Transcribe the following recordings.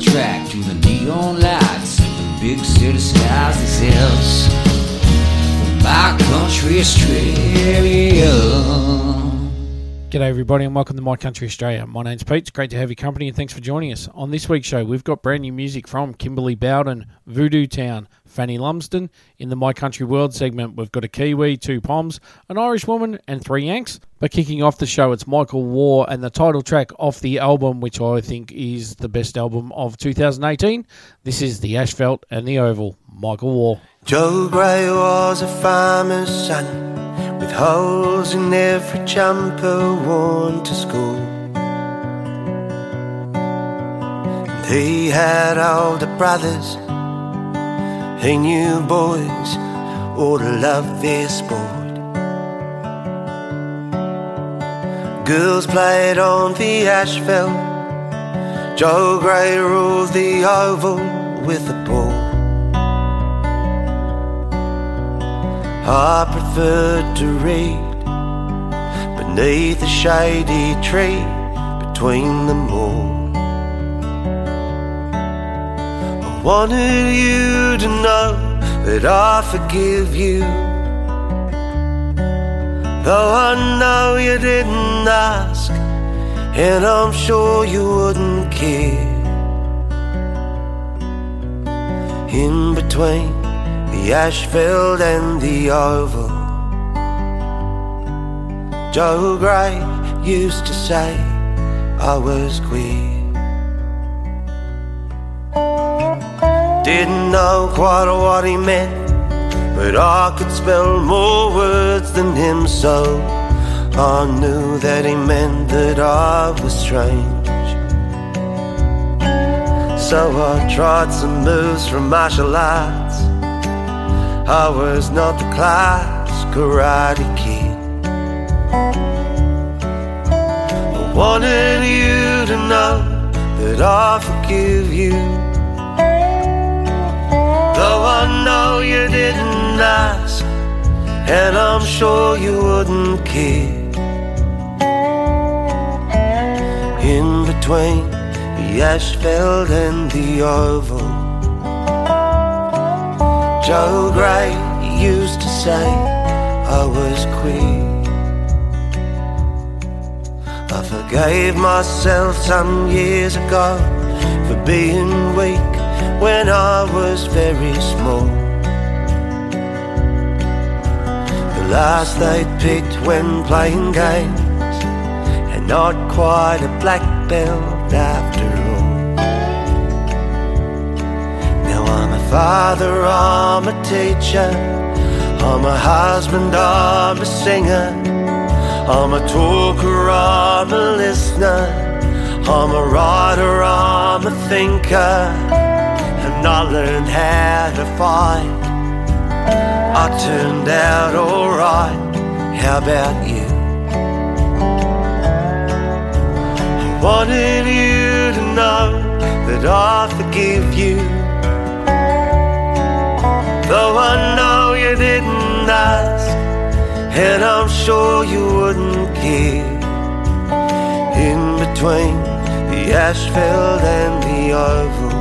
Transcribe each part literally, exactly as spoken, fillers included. track through the neon lights of the big city skies itself. My country Australia. G'day everybody and welcome to My Country Australia. My name's Pete, it's great to have your company and thanks for joining us. On this week's show we've got brand new music from Kimberley Bowden, Voodoo Town, Fanny Lumsden. In the My Country World segment we've got a Kiwi, two Poms, an Irish woman and three Yanks. But kicking off the show it's Michael Waugh and the title track off the album, which I think is the best album of two thousand eighteen. This is The Asphalt and the Oval, Michael Waugh. Joe Gray was a farmer's son, with holes in every jumper worn to school. And he had older brothers, he knew boys ought to love their sport. Girls played on the asphalt, Joe Gray ruled the oval with the ball. I preferred to read beneath a shady tree between them all. I wanted you to know that I forgive you, though I know you didn't ask, and I'm sure you wouldn't care. In between the asphalt and the oval, Joe Gray used to say I was queer. Didn't know quite what he meant, but I could spell more words than him, so I knew that he meant that I was strange. So I tried some moves from martial arts, I was not the class karate kid. I wanted you to know that I forgive you, though I know you didn't ask, and I'm sure you wouldn't care. In between the asphalt and the oval, Joe Gray used to say I was queer. I forgave myself some years ago for being weak when I was very small. The last they picked when playing games, and not quite a black belt after all. I'm a father, I'm a teacher, I'm a husband, I'm a singer, I'm a talker, I'm a listener, I'm a writer, I'm a thinker, and I learned how to fight. I turned out alright, how about you? I wanted you to know that I forgive you, though I know you didn't ask, and I'm sure you wouldn't care. In between the asphalt and the oval,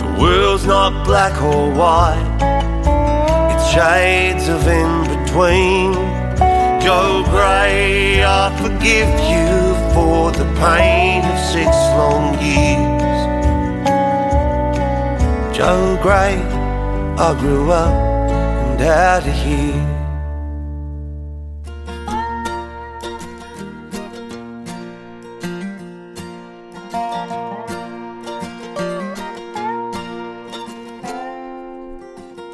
the world's not black or white, it's shades of in between. Joe Gray, I forgive you for the pain of six long years. Joe Gray, I grew up and out of here.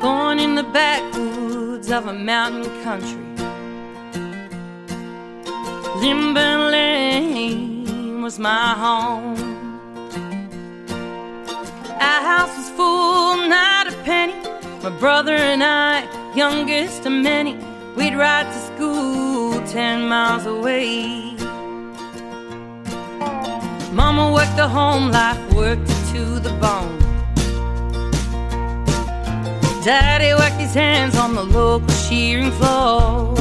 Born in the backwoods of a mountain country, Linburn Lane was my home. Our house was full, not a penny. My brother and I, youngest of many, we'd ride to school ten miles away. Mama worked the home life, worked it to the bone. Daddy worked his hands on the local shearing floors.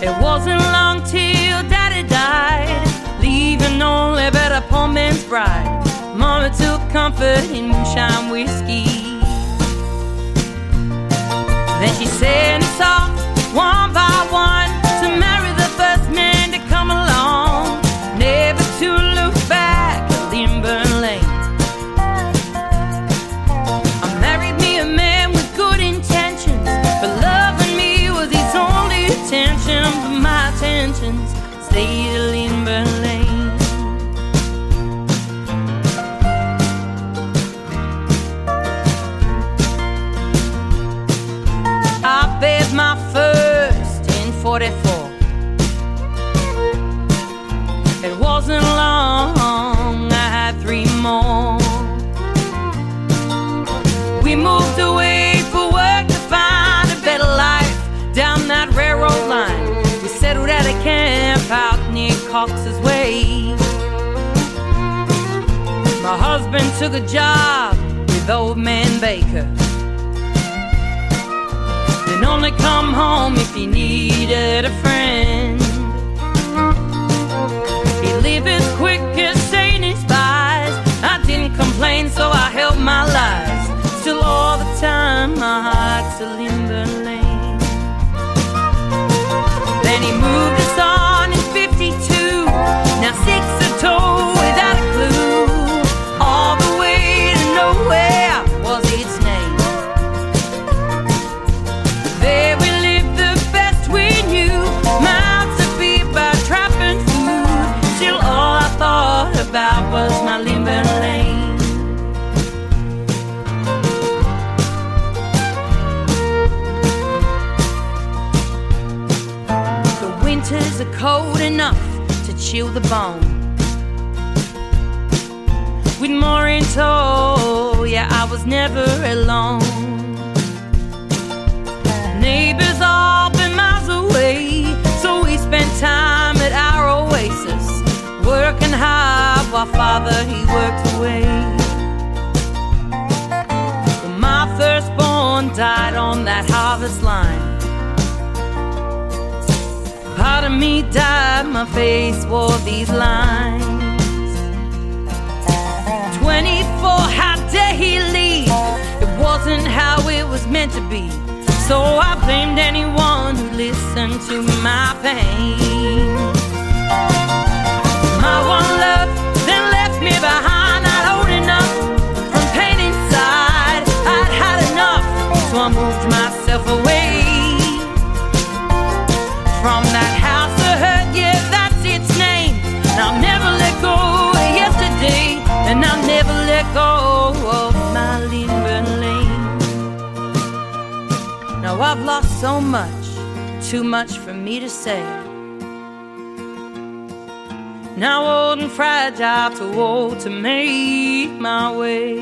It wasn't long till Daddy died, leaving a poor man's bride. Mama took comfort in moonshine whiskey. Then she sang a song, one by one, to marry the first man to come along, never to look back at Linburn Lane. I married me a man with good intentions, but loving me was his only attention. But my attentions stayed at Linburn Lane. I bathed my first in forty-four. It wasn't long, I had three more. We moved away for work to find a better life down that railroad line. We settled at a camp out near Cox's Way. My husband took a job with Old Man Baker. Only come home if you needed a friend. He lived as quick as Satan spies. I didn't complain, so I held my lies. Still all the time, my heart's a Linburn Lane. Then he moved us on in fifty-two. Now six are told without a clue. All the way to nowhere was its name. There we lived the best we knew, mouths of beef by trapping food. Till all I thought about was my Linburn Lane. The winters are cold enough to chill the bone. With more in tow, yeah, I was never alone. Neighbors all been miles away, so we spent time at our oasis, working hard while father he worked away. When my firstborn died on that harvest line, part of me died, my face wore these lines. Twenty-four, how dare he leave? It wasn't how it was meant to be. So I blamed anyone who listened to my pain. My one love then left me behind, not old enough from pain inside. I'd had enough, so I moved myself away from that house of hurt, yeah, that's its name. And I'll never let go of yesterday, and I'll never let go of my Linburn Lane. Now I've lost so much, too much for me to say. Now old and fragile, too old to make my way.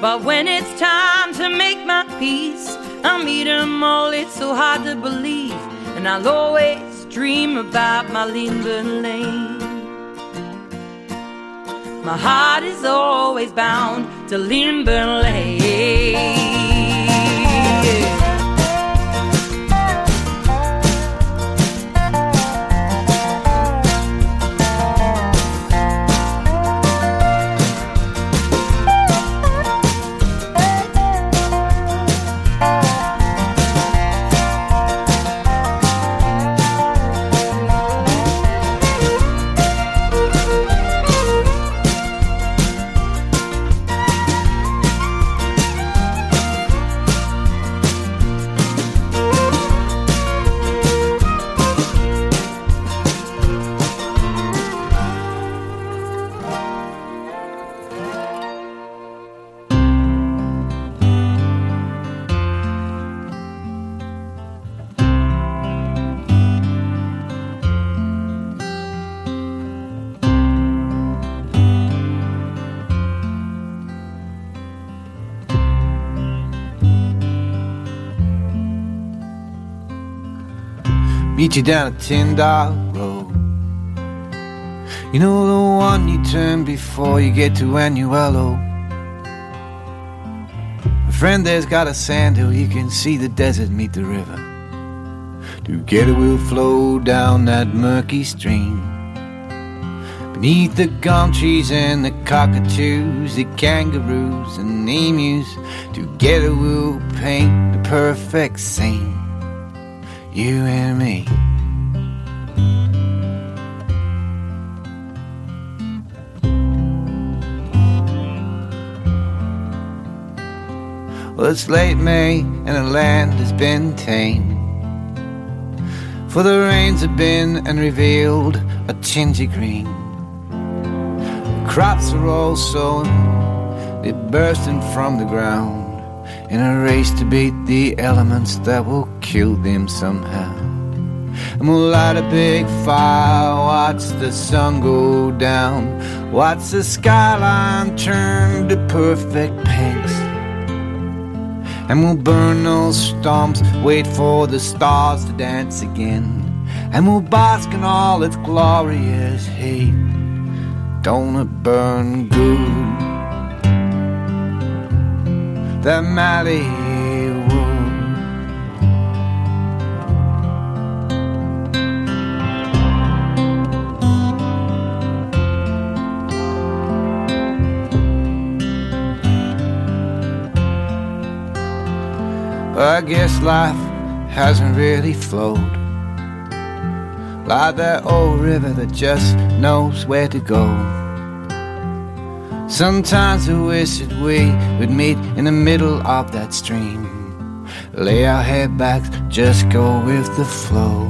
But when it's time to make my peace, I meet them all, it's so hard to believe. And I'll always dream about my Linburn Lane. My heart is always bound to Linburn Lane. Meet you down at Tin Dog Road. You know the one you turn before you get to Anuelo. A friend there's got a sand hill, you can see the desert meet the river. Together we'll flow down that murky stream. Beneath the gum trees and the cockatoos, the kangaroos and the emus, together we'll paint the perfect scene, you and me. Well, it's late May and the land has been tame, for the rains have been and revealed a tingy green. The crops are all sown, they're bursting from the ground, in a race to beat the elements that will kill them somehow. And we'll light a big fire, watch the sun go down, watch the skyline turn to perfect pinks. And we'll burn those stumps, wait for the stars to dance again, and we'll bask in all its glorious heat. Don't it burn good, that mighty I guess life hasn't really flowed like that old river that just knows where to go. Sometimes I wish that we would meet in the middle of that stream, lay our head back, just go with the flow.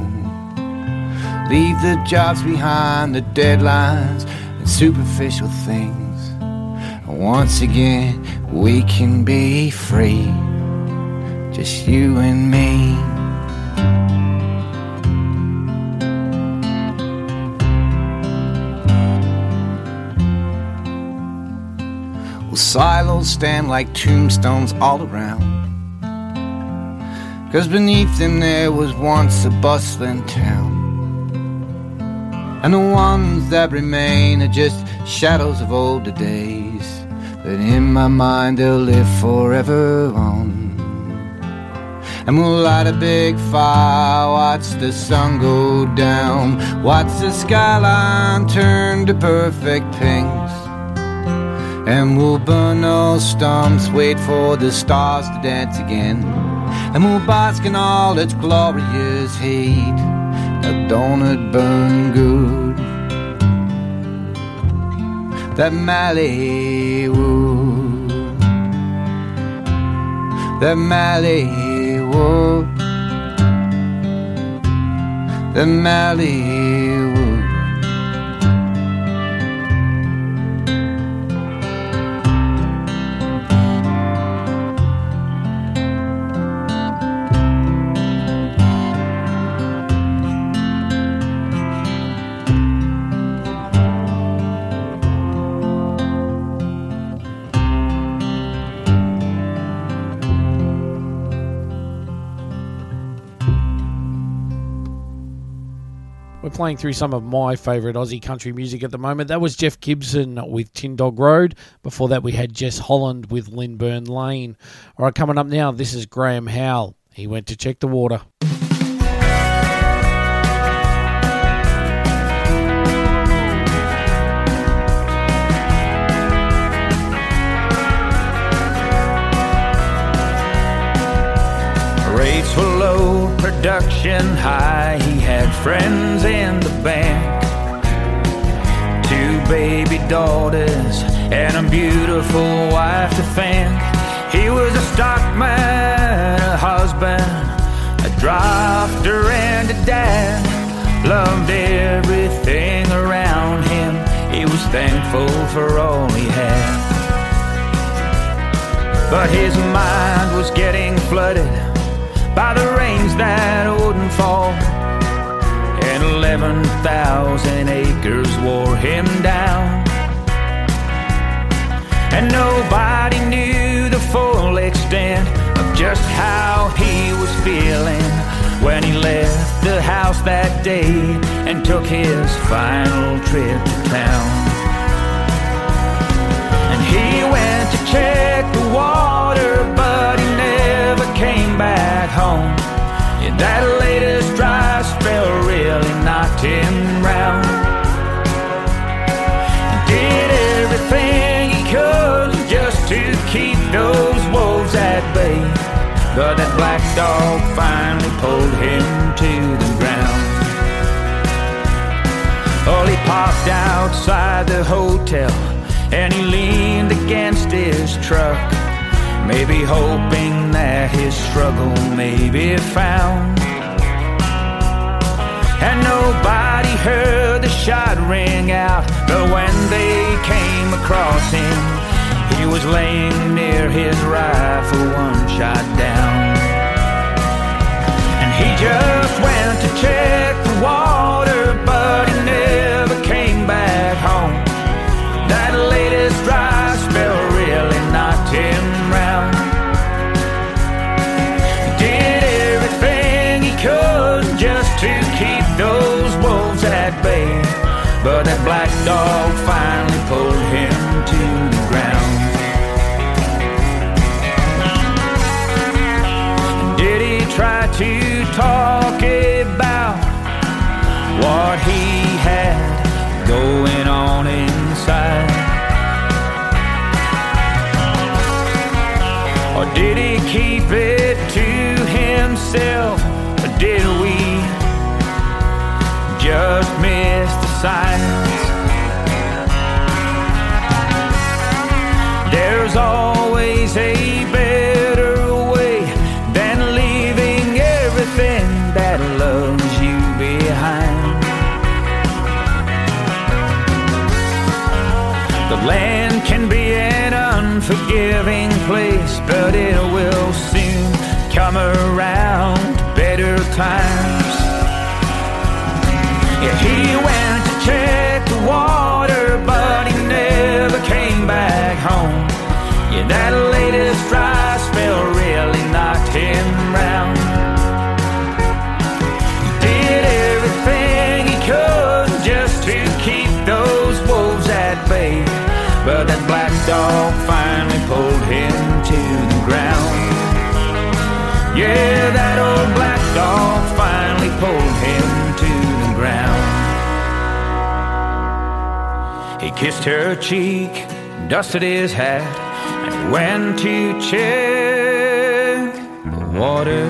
Leave the jobs behind, the deadlines and superficial things, and once again we can be free, just you and me. Well, silos stand like tombstones all around, 'cause beneath them there was once a bustling town, and the ones that remain are just shadows of older days, but in my mind they'll live forever on. And we'll light a big fire, watch the sun go down, watch the skyline turn to perfect pinks. And we'll burn those stumps, wait for the stars to dance again, and we'll bask in all its glorious heat. Now don't it burn good, that Mallywood, that Mallywood, whoa, the Mallywood. Playing through some of my favourite Aussie country music at the moment. That was Jeff Gibson with Tin Dog Road. Before that, we had Jess Holland with Linburn Lane. All right, coming up now, this is Graham Howle. He went to check the water. Rates were low, production high. He had friends in the bank, two baby daughters and a beautiful wife to thank. He was a stockman, a husband, a drafter and a dad. Loved everything around him. He was thankful for all he had. But his mind was getting flooded by the rains that wouldn't fall, and eleven thousand acres wore him down, and nobody knew the full extent of just how he was feeling when he left the house that day and took his final trip to town. And he went to check the water, but he never came back home. Yeah, that latest dry spell really knocked him round. but that black dog finally pulled him to the ground. Oh, he popped outside the hotel and he leaned against his truck, maybe hoping that his struggle may be found. And nobody heard the shot ring out, but when they came across him, he was laying near his rifle, one shot down. And he just went to check the water, but he never came back home. That latest dry spell really knocked him round. He did everything he could just to keep those wolves at bay, but that black dog finally pulled him to the ground. Did he try to talk about what he had going on inside? Or did he keep it to himself? Or did we just miss the signs? There's always a better way than leaving everything that loves you behind. The land can be an unforgiving place, but it will soon come around to better times. Yeah, he went to check the water, but he never came back home. Yeah, that latest dry spell really knocked him round. He did everything he could just to keep those wolves at bay, but that black dog finally pulled him to the ground. Yeah, that old black dog finally pulled him to the ground. He kissed her cheek, dusted his hat, and went to check the water.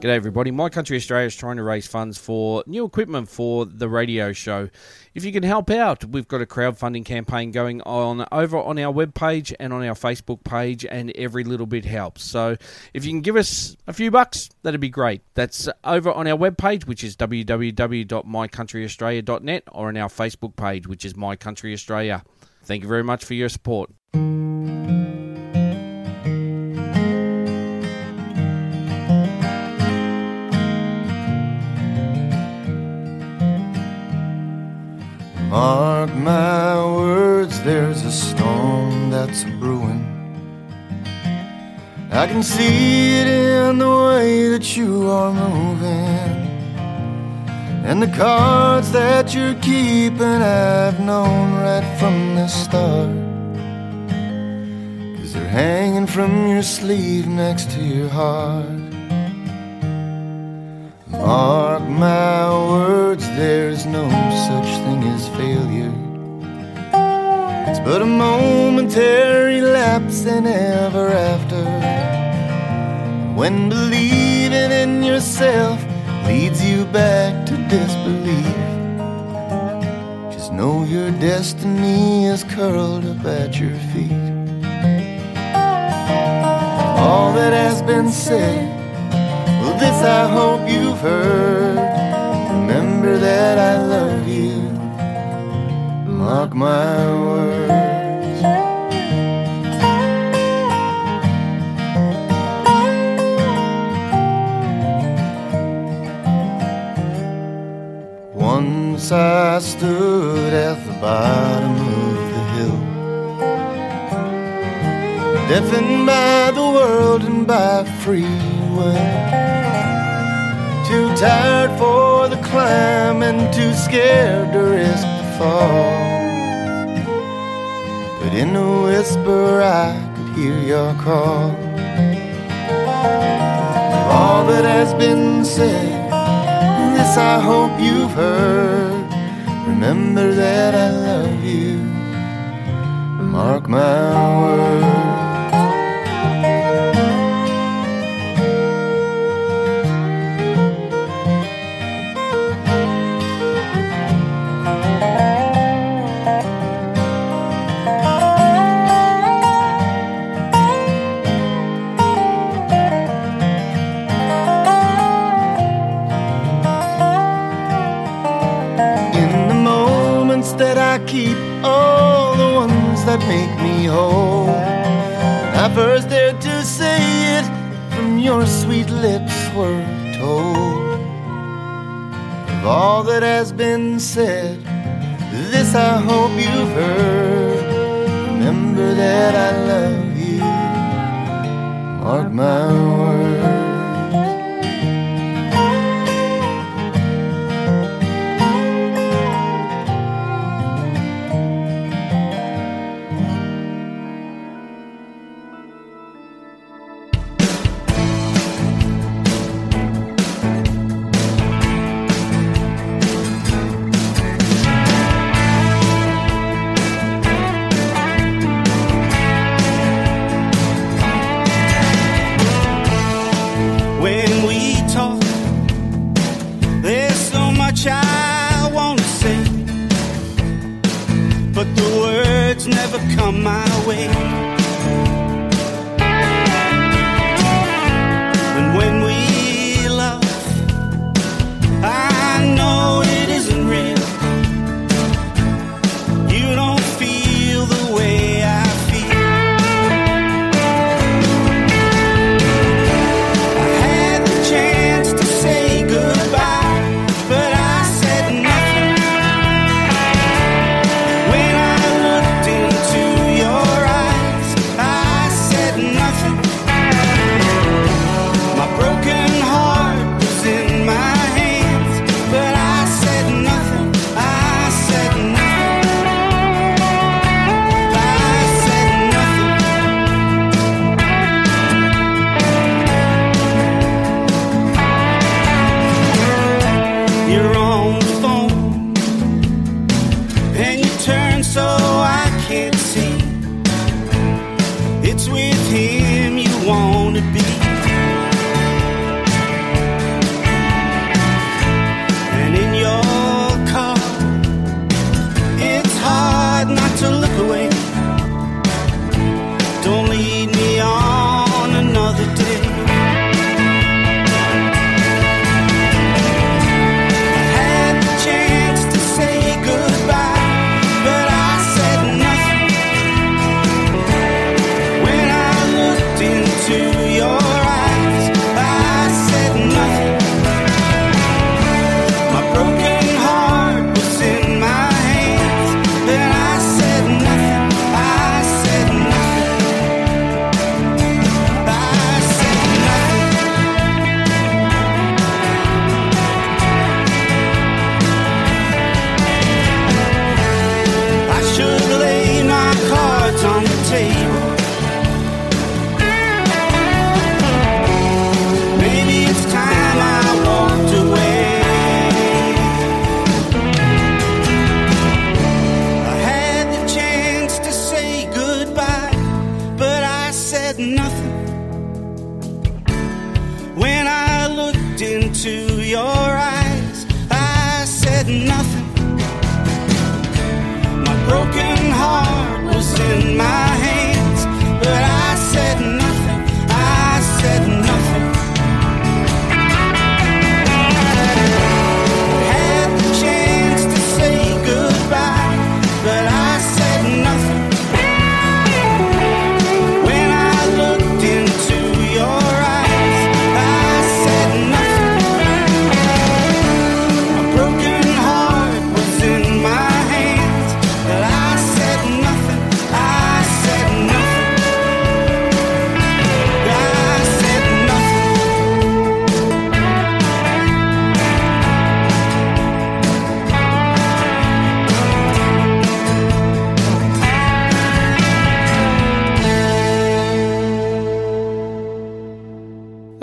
G'day everybody, My Country Australia is trying to raise funds for new equipment for the radio show. If you can help out, we've got a crowdfunding campaign going on over on our webpage and on our Facebook page, and every little bit helps. So if you can give us a few bucks, that'd be great. That's over on our webpage, which is w w w dot my country australia dot net, or on our Facebook page, which is My Country Australia. Thank you very much for your support. Mark my words, there's a storm that's brewing. I can see it in the way that you are moving, and the cards that you're keeping I've known right from the start, 'cause they're hanging from your sleeve next to your heart. Mark my words, there's no such thing as failure. It's but a momentary lapse and ever after, when believing in yourself leads you back to disbelief. Just know your destiny is curled up at your feet. All that has been said, well, this I hope you've heard. Remember that I love you. Mark my words. Once I stood at the bottom of the hill, deafened by the world and by free will. Too tired for the climb and too scared to risk the fall, but in a whisper I could hear your call. All that has been said, this I hope you've heard. Remember that I love you. mark my words. In the moments that I keep, all the ones that make me whole, I've first dared to say it, from your sweet lips were told. Of all that has been said, this I hope you've heard. Remember that I love you, mark my words.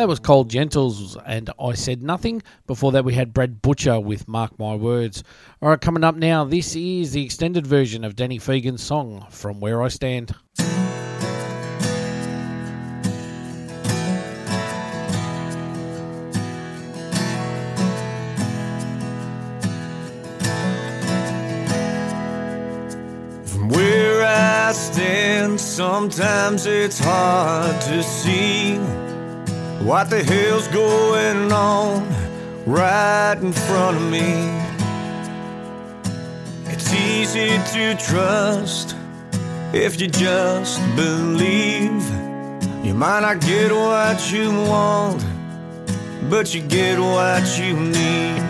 That was Cold Gentles and I Said Nothing. Before that we had Brad Butcher with Mark My Words. All right, coming up now, this is the extended version of Danny Fegan's song From Where I Stand. Stand, sometimes it's hard to see what the hell's going on right in front of me. It's easy to trust if you just believe. You might not get what you want, but you get what you need.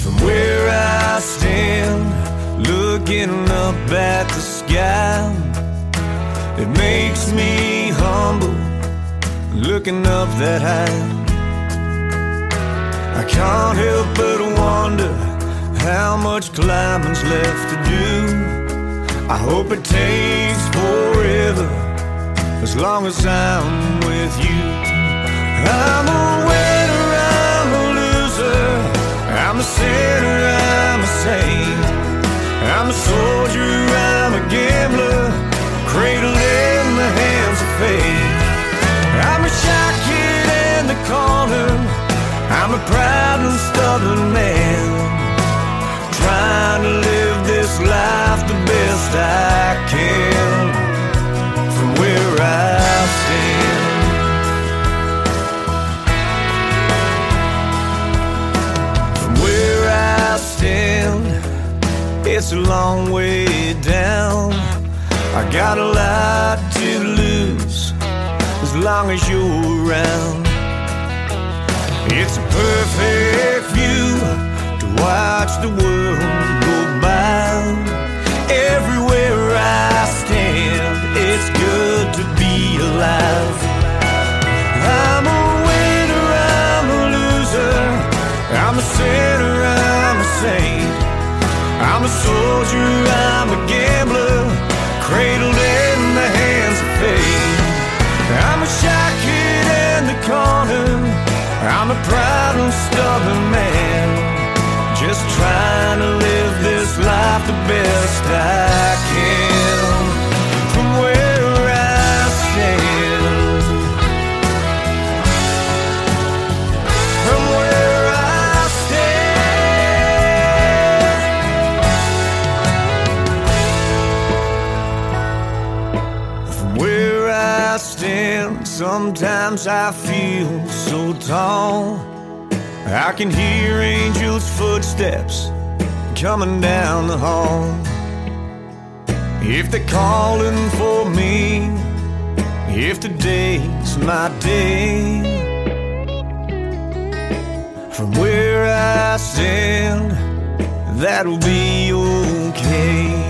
From where I stand, looking up at the sky, it makes me humble, looking up that high. I can't help but wonder how much climbing's left to do. I hope it takes forever, as long as I'm with you. I'm a winner, I'm a loser, I'm a sinner, I'm a saint, I'm a soldier, I'm a gambler, cradled in the hands of fate. I'm a shy kid in the corner, I'm a proud and stubborn man, trying to live this life the best I can. From where I stand, from where I stand, it's a long way down. I got a lot to lose, as long as you're around. It's a perfect view to watch the world go by. Everywhere I stand, it's good to be alive. I'm a winner, I'm a loser, I'm a sinner, I'm a saint, I'm a soldier, I'm a gambler, cradled in the hands of fate. I'm a shy kid in the corner, I'm a proud and stubborn man, just trying to live this life the best I can. From where I stand, from where I stand, sometimes I feel so tall. I can hear angels' footsteps coming down the hall. If they're calling for me, if today's my day, from where I stand, that'll be okay.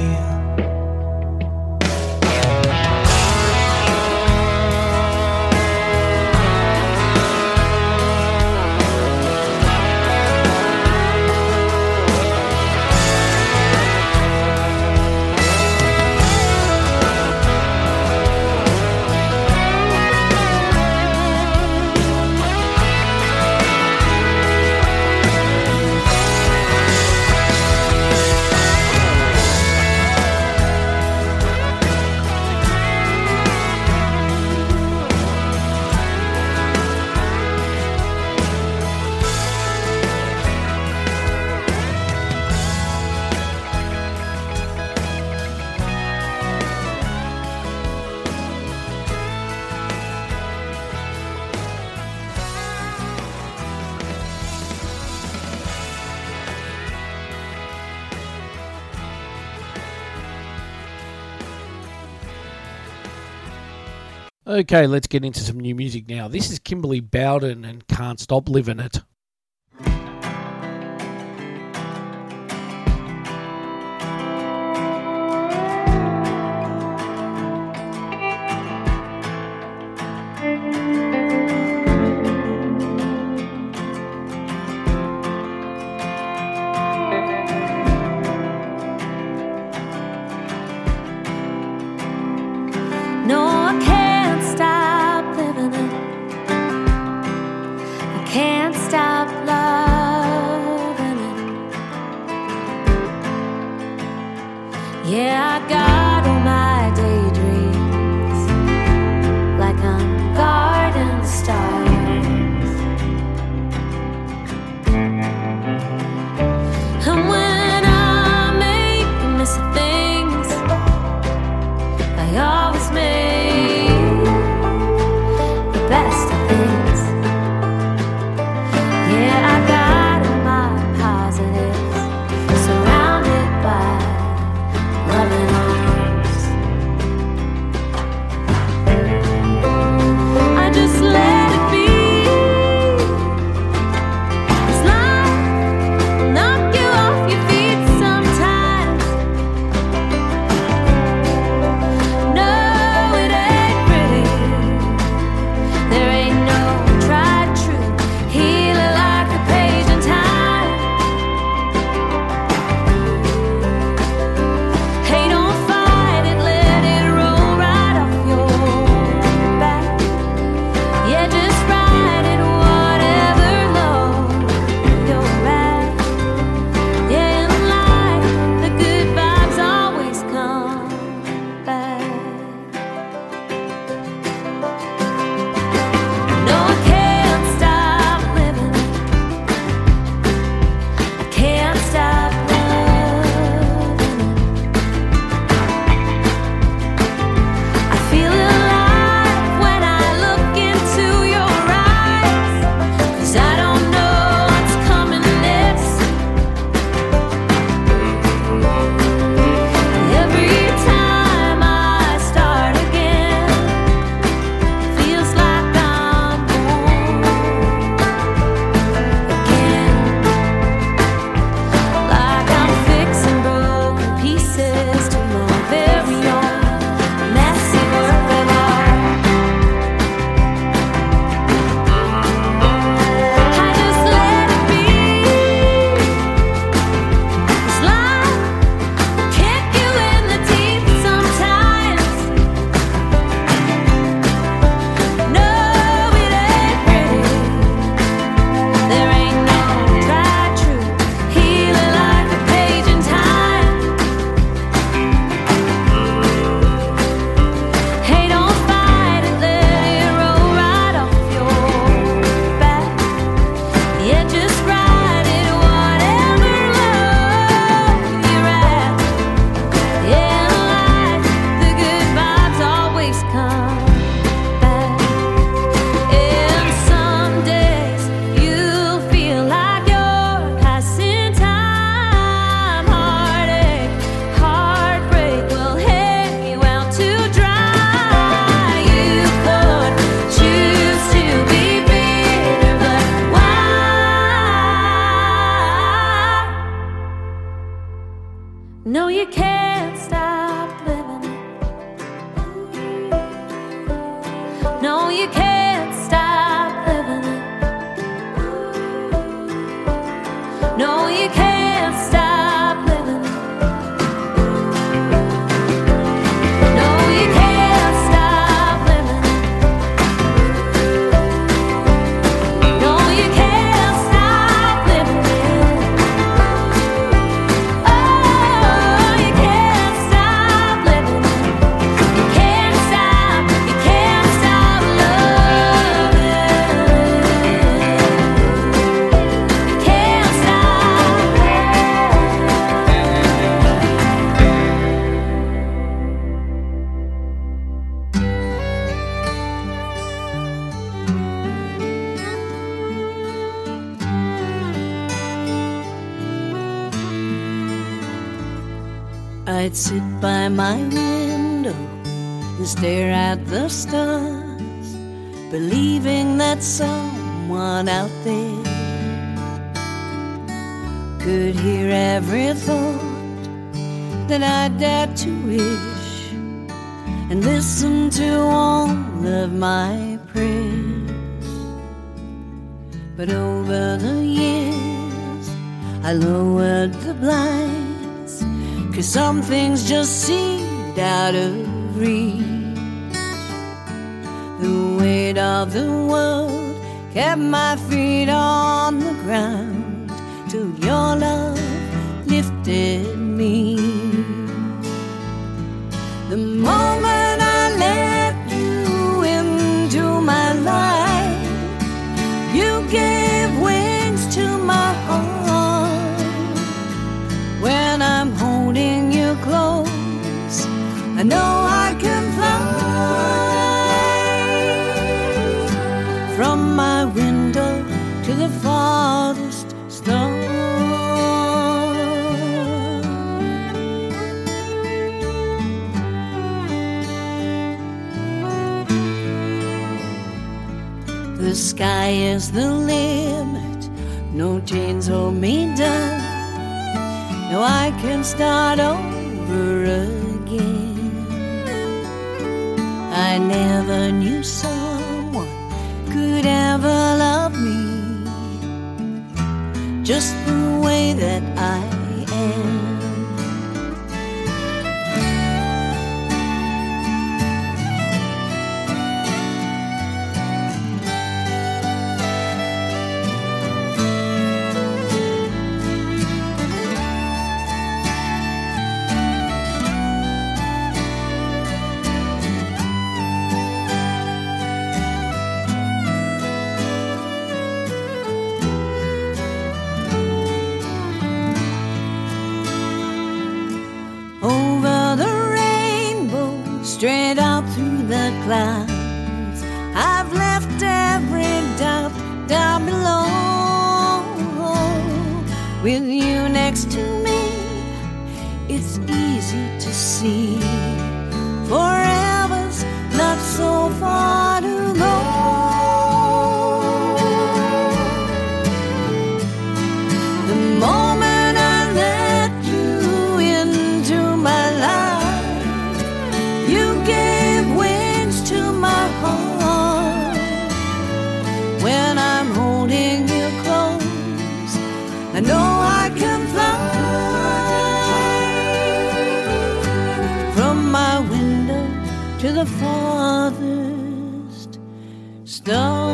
Okay, let's get into some new music now. This is Kimberley Bowden and Can't Stop Living It. No, I can't stop can't stop loving it. Yeah, I got all my daydreams like I'm garden stars. And when I make a mess of things, I always make the best of things. I'd sit by my window and stare at the stars, believing that someone out there could hear every thought that I dared to wish, and listen to all of my prayers. But over the years I lowered the blind, 'cause some things just seemed out of reach. The weight of the world kept my feet on the ground till your love lifted me. The moment I let you into my life, you gave wings to my heart. When I'm holding you close, I know I can fly from my window to the farthest star. The sky is the limit, no chains hold me down. Now I can start over again. I never knew someone could ever love me just the way that I am. Straight out through the clouds, I've left every doubt down below. With you next to me, it's easy to see forever's not so far to go. The moment I let you into my life, I know I can fly from my window to the farthest star.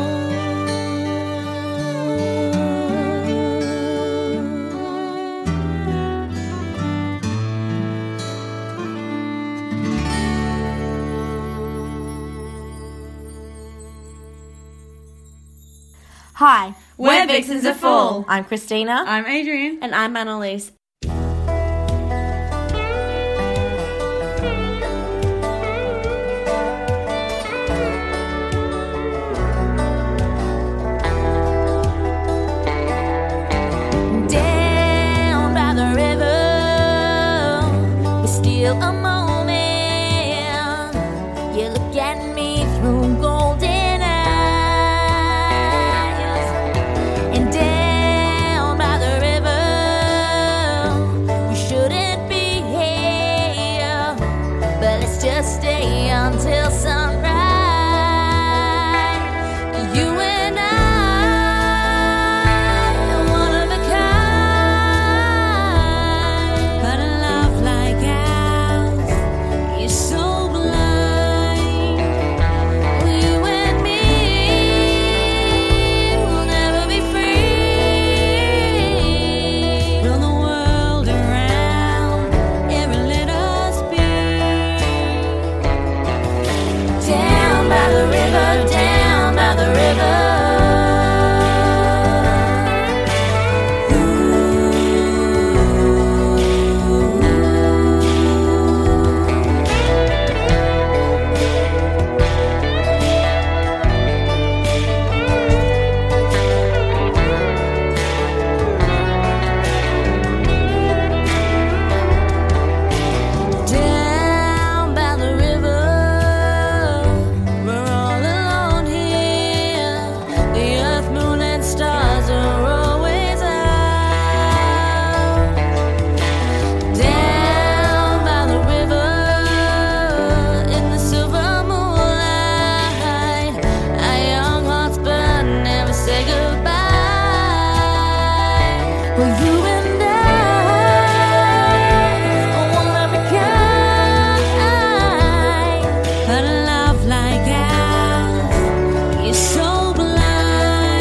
Hi. We're Vixens of Fall. I'm Christina. I'm Adrian. And I'm Annalise. Down by the river, there's still a moment. You look at me through golden. Like ours, you're so blind.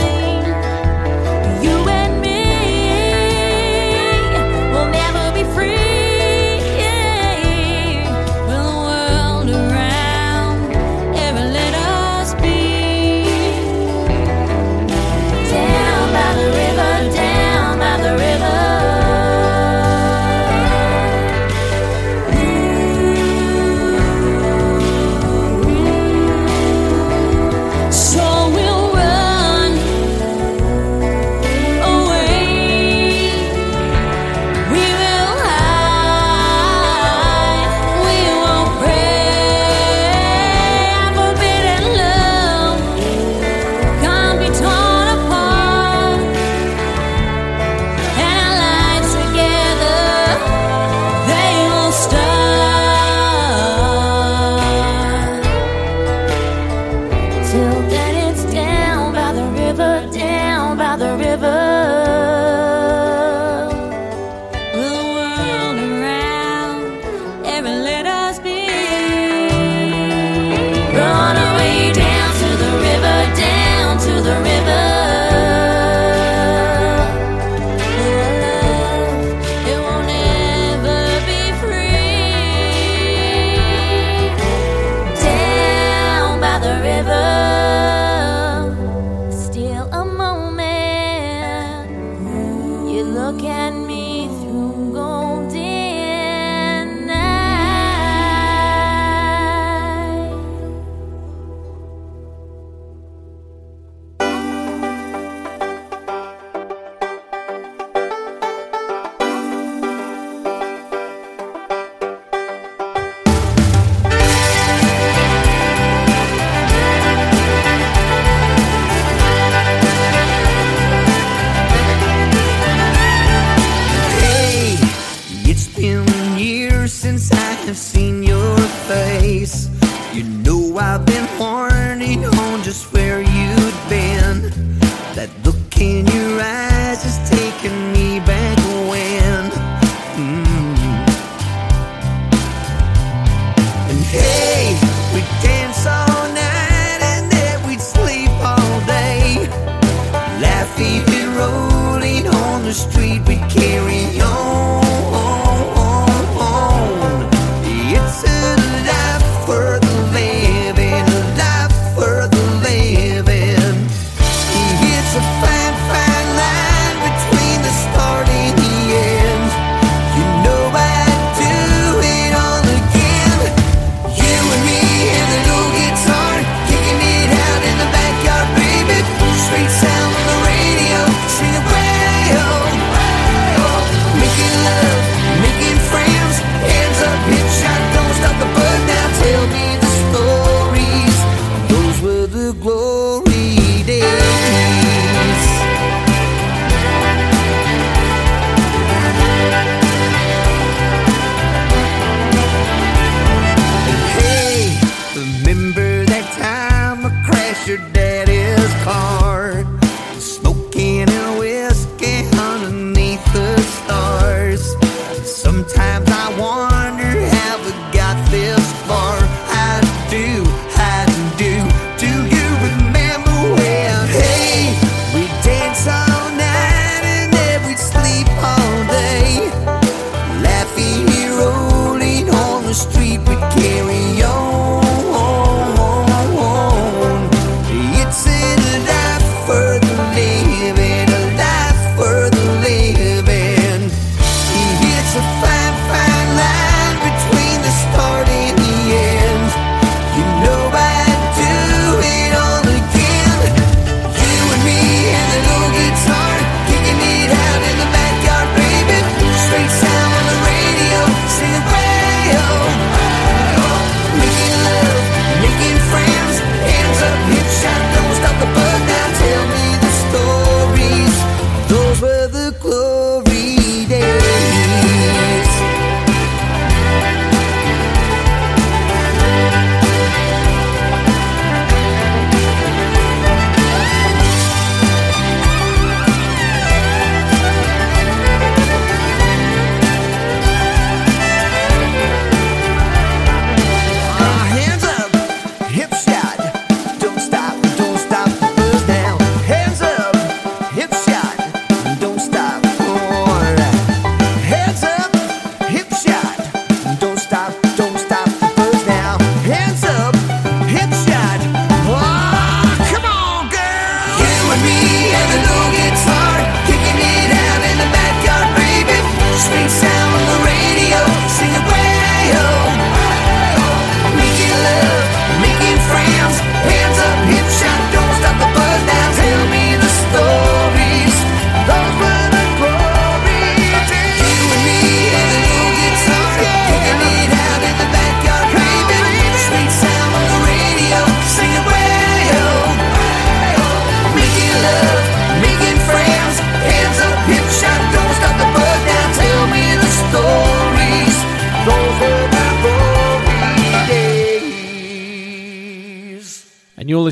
look at me through golden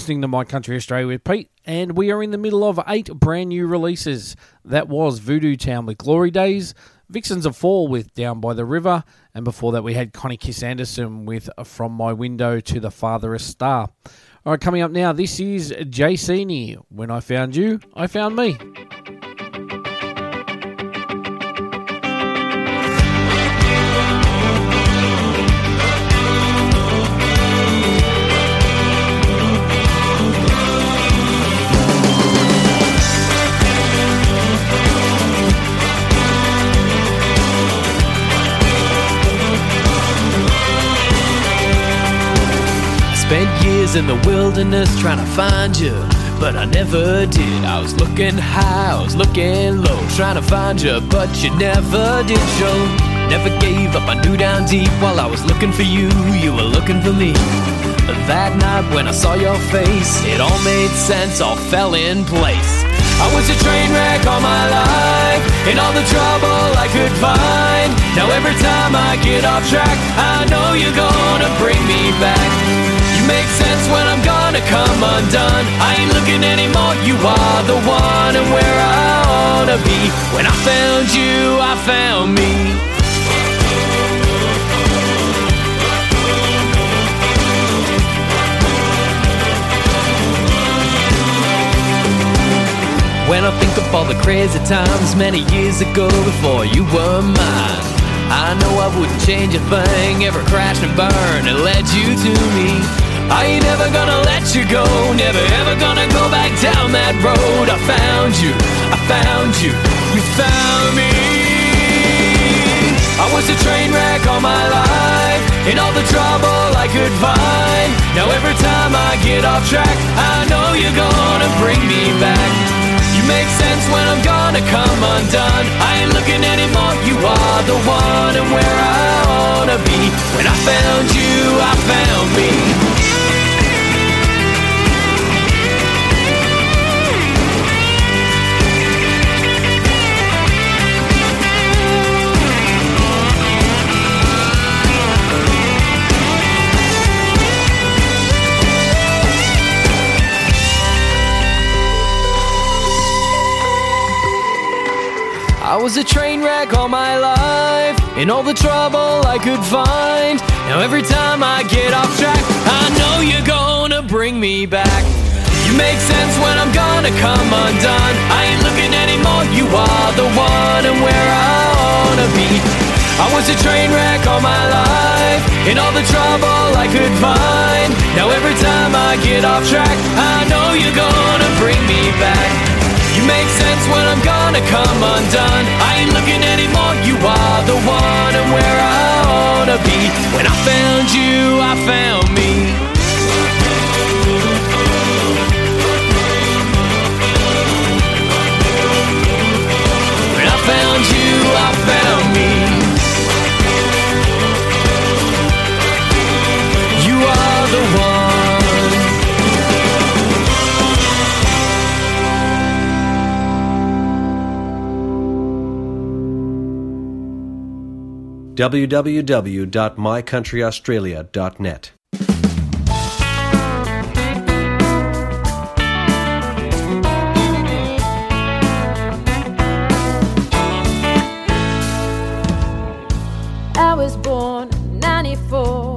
to My Country Australia with Pete, and we are in the middle of eight brand new releases. That was Voodoo Town with Glory Days, Vixens of Fall with Down by the River, and before that we had Connie Kis Andersen with From My Window to the Farthest Star. Alright, coming up now, this is J Senior, When I Found You, I Found Me. years in the wilderness trying to find you, but I never did. I was looking high, I was looking low, trying to find you, but you never did show. Never gave up, I knew down deep, while I was looking for you, you were looking for me. That night when I saw your face, it all made sense, all fell in place. I was a train wreck all my life, in all the trouble I could find. Now every time I get off track, I know you're gonna bring me back. You make sense when I'm gonna come undone. I ain't looking anymore, you are the one, and where I wanna be. When I found you, I found me. When I think of all the crazy times many years ago before you were mine, I know I wouldn't change a thing, ever crash and burn, it led you to me. I ain't ever gonna let you go, never ever gonna go back down that road. I found you, I found you, you found me. I was a train wreck all my life, in all the trouble I could find. Now every time I get off track, I know you're gonna bring me back. Makes sense when I'm gonna come undone. I ain't looking anymore, you are the one, and where I wanna be. When I found you, I found me. I was a train wreck all my life, in all the trouble I could find. Now every time I get off track, I know you're gonna bring me back. You make sense when I'm gonna come undone. I ain't looking anymore, you are the one, and where I wanna be. I was a train wreck all my life, in all the trouble I could find. Now every time I get off track, I know you're gonna bring me back. You make sense when I'm gonna come undone. I ain't looking anymore, you are the one, and where I wanna be. When I found you, I found me. When I found you, I found me. You are the one. w w w dot my country australia dot net. I was born in ninety-four.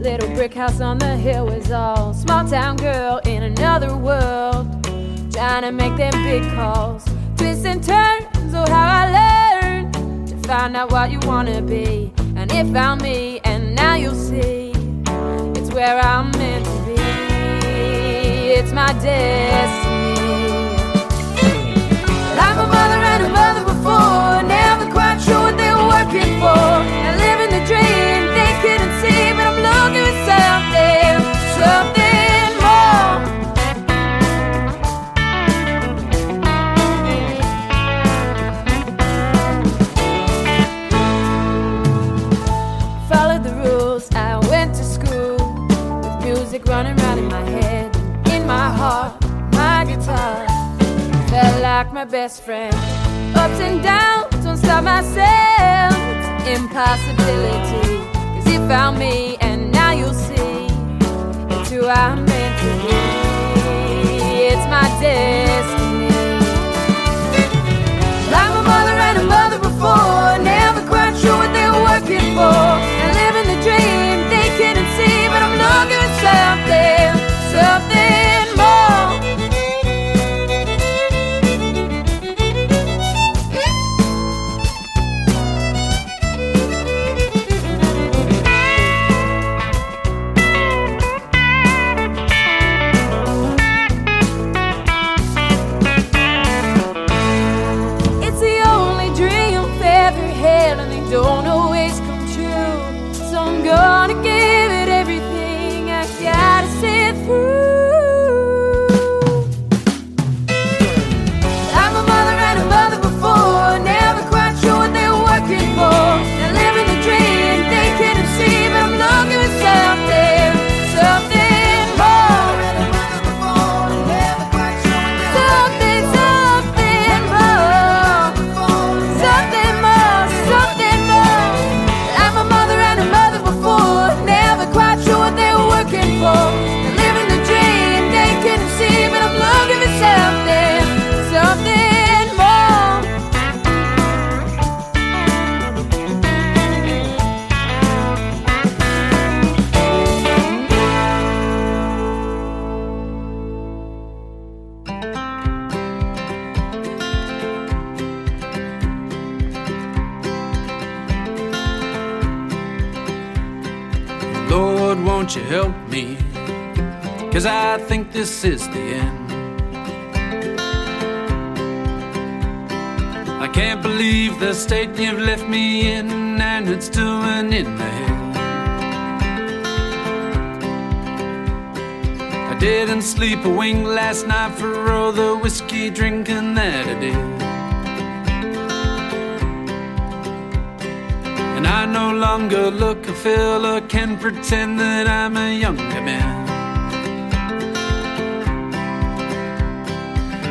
Little brick house on the hill was all. Small town girl in another world, trying to make them big calls. Twists and turns, oh how I love. Find out what you wanna be, and it found me, and now you'll see it's where I'm meant to be. It's my destiny. I'm a mother and a mother before, never quite sure what they were working for. And living the dream they couldn't see, but I'm looking for something, something more. Running round in my head, in my heart, my guitar felt like my best friend. Ups and downs, don't stop myself. It's an impossibility, cause it found me, and now you'll see it's who I'm meant to be. It's my destiny. I'm a mother and a mother before, never quite sure what they were working for. And living the dream they couldn't see, but I'm looking something, something more. It's the only dream I've ever had, and they don't always come true. So I'm gonna give it everything. Gotta sit through won't you help me? 'Cause I think this is the end. I can't believe the state you've left me in, and it's doing it my head. I didn't sleep a wink last night for all the whiskey drinking that I did. And I no longer look a fella, can pretend that I'm a younger man.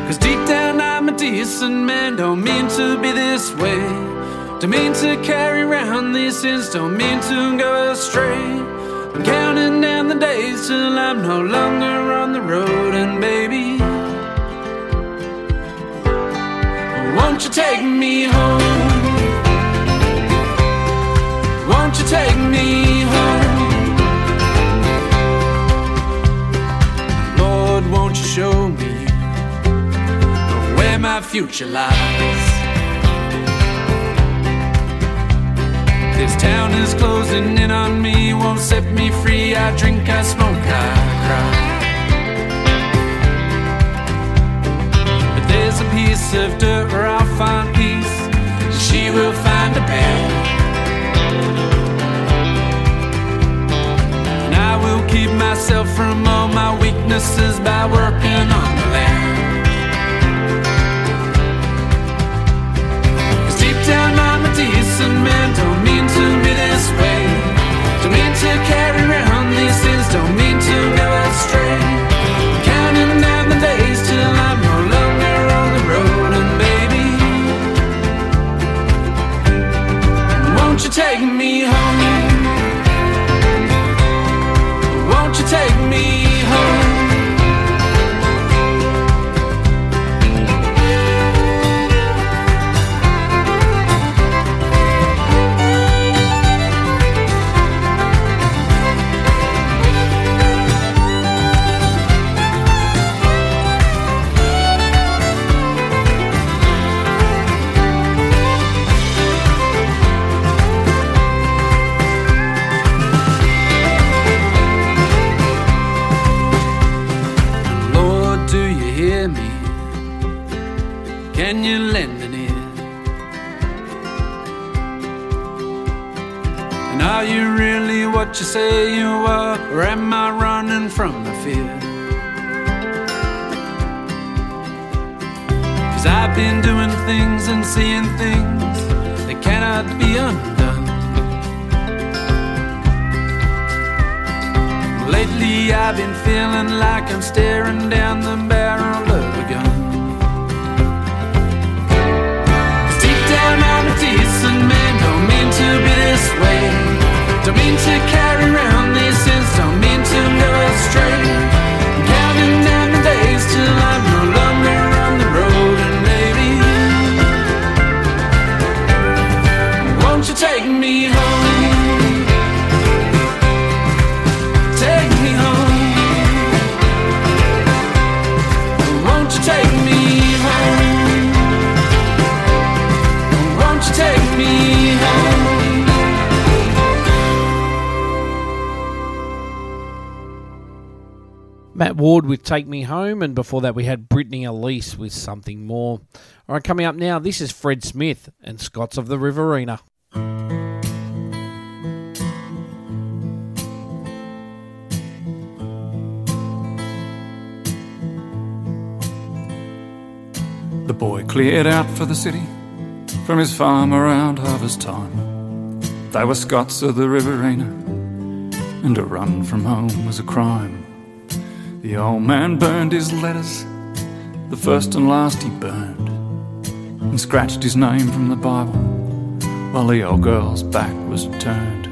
'Cause deep down I'm a decent man, don't mean to be this way. Don't mean to carry around these sins, don't mean to go astray. I'm counting down the days till I'm no longer on the road, and baby, won't you take me home? Won't you take me home? Lord, won't you show me where my future lies? This town is closing in on me, won't set me free. I drink, I smoke, I cry. But there's a piece of dirt where I'll find peace. She will find a path. And I will keep myself from all my weaknesses by working on the land. Down, I'm a decent man, don't mean to be this way. Don't mean to carry around these sins, don't mean to go astray. Counting down the days till I'm no longer on the road, and baby, won't you take me home? Won't you take me home? Can you lend an ear? And are you really what you say you are, or am I running from the fear? 'Cause I've been doing things and seeing things that cannot be undone. Lately I've been feeling like I'm staring down the barrel of a gun. I'm a decent man, don't mean to be this way. Don't mean to carry around these sins, don't mean to go astray. I'm counting down the days till I'm no longer on the road, and maybe, won't you take me home? Take me home. Won't you take me home? Take me home. Matt Ward with Take Me Home, and before that we had Brittany Elise with Something More. All right, coming up now, this is Fred Smith and Scots of the Riverina. The boy cleared out for the city from his farm around harvest time. They were Scots of the Riverina, and a run from home was a crime. The old man burned his letters, the first and last he burned, and scratched his name from the Bible while the old girl's back was turned.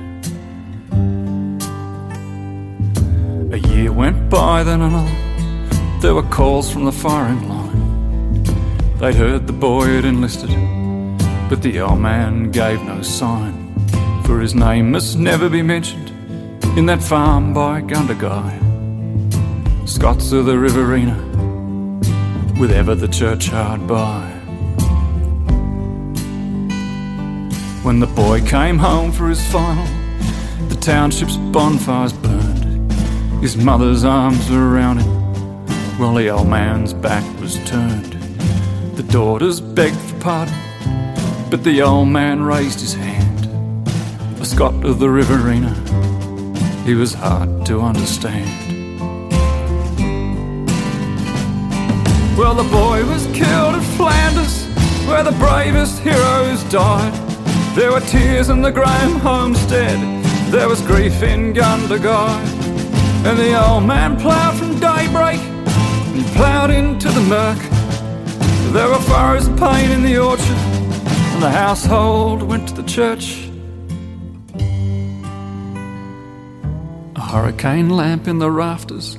A year went by, then another. There were calls from the firing line. They'd heard the boy had enlisted, but the old man gave no sign, for his name must never be mentioned in that farm by Gundagai. Scots of the Riverina, with ever the churchyard by. When the boy came home for his final, the township's bonfires burned, His mother's arms were around him while the old man's back was turned. The daughters begged for pardon, but the old man raised his hand. A Scot of the Riverina, he was hard to understand. Well, the boy was killed in Flanders, where the bravest heroes died. There were tears in the Graham homestead, there was grief in Gundagai. And the old man ploughed from daybreak, and he ploughed into the murk. There were furrows of pain in the orchard, and the household went to the church. A hurricane lamp in the rafters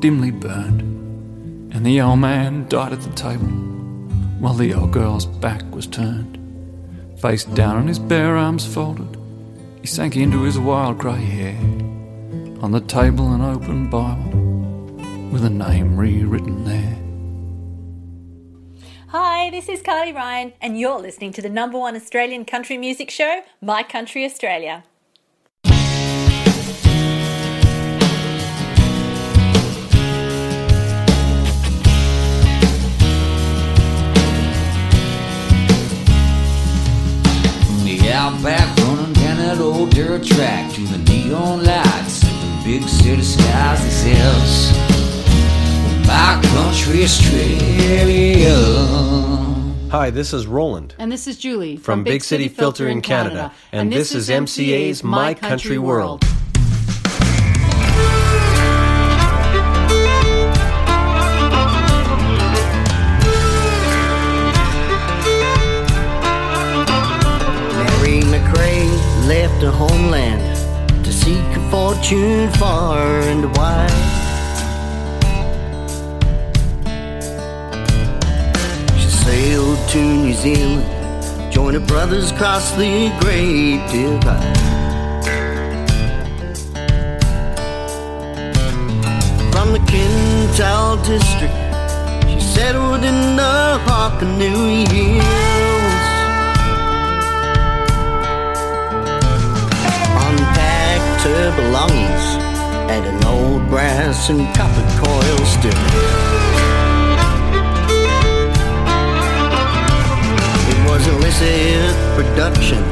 dimly burned, and the old man died at the table while the old girl's back was turned. Face down and his bare arms folded, he sank into his wild grey hair. On the table an open Bible with a name rewritten there. Hi, this is Carly Ryan and you're listening to the number one Australian country music show, My Country Australia. Outback, running down that old dirt track to the neon lights of the big city skies themselves. My country Australia. Hi, this is Roland. And this is Julie. From, from Big, big City, City Filter, Filter in Canada. Canada. And, and this, this is M C A's My Country, Country World. World. Left her homeland to seek a fortune far and wide. She sailed to New Zealand, joined her brothers across the Great Divide. From the Kintal district, she settled in the Hawkenui Hills. Unpacked her belongings at an old brass and copper coil still. It was illicit production,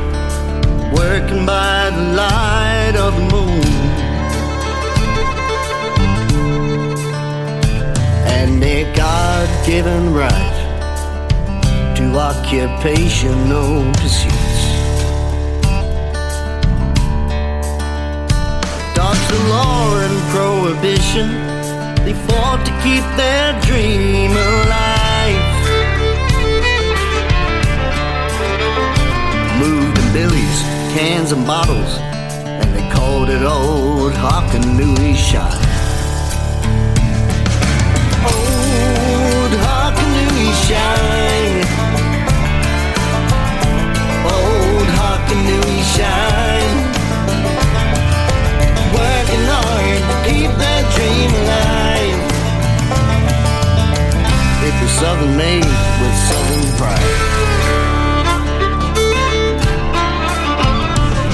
working by the light of the moon. And their God-given right to occupational pursuit. The law and prohibition, they fought to keep their dream alive. Moved in billies, cans and bottles, and they called it old Hawkenui Shire. Old Hawkenui Shire. Old Hawkenui Shire. Working hard to keep that dream alive. It was Southern made with Southern pride.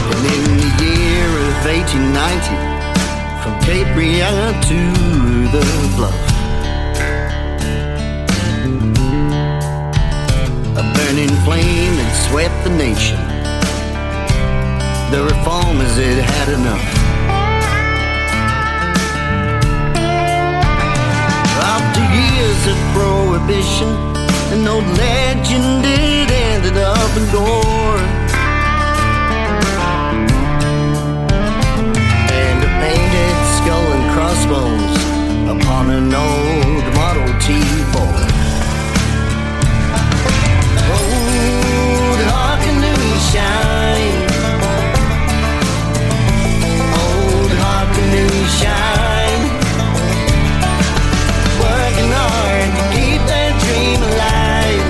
And in the year of eighteen ninety, from Cape Rionga to the Bluff, a burning flame that swept the nation. The reformers had had enough. After years of prohibition, an old legend, it ended up in gore. And a painted skull and crossbones upon an old Model T Ford. Old Hawkenui Shine. Old Hawkenui Shine. Keep that dream alive.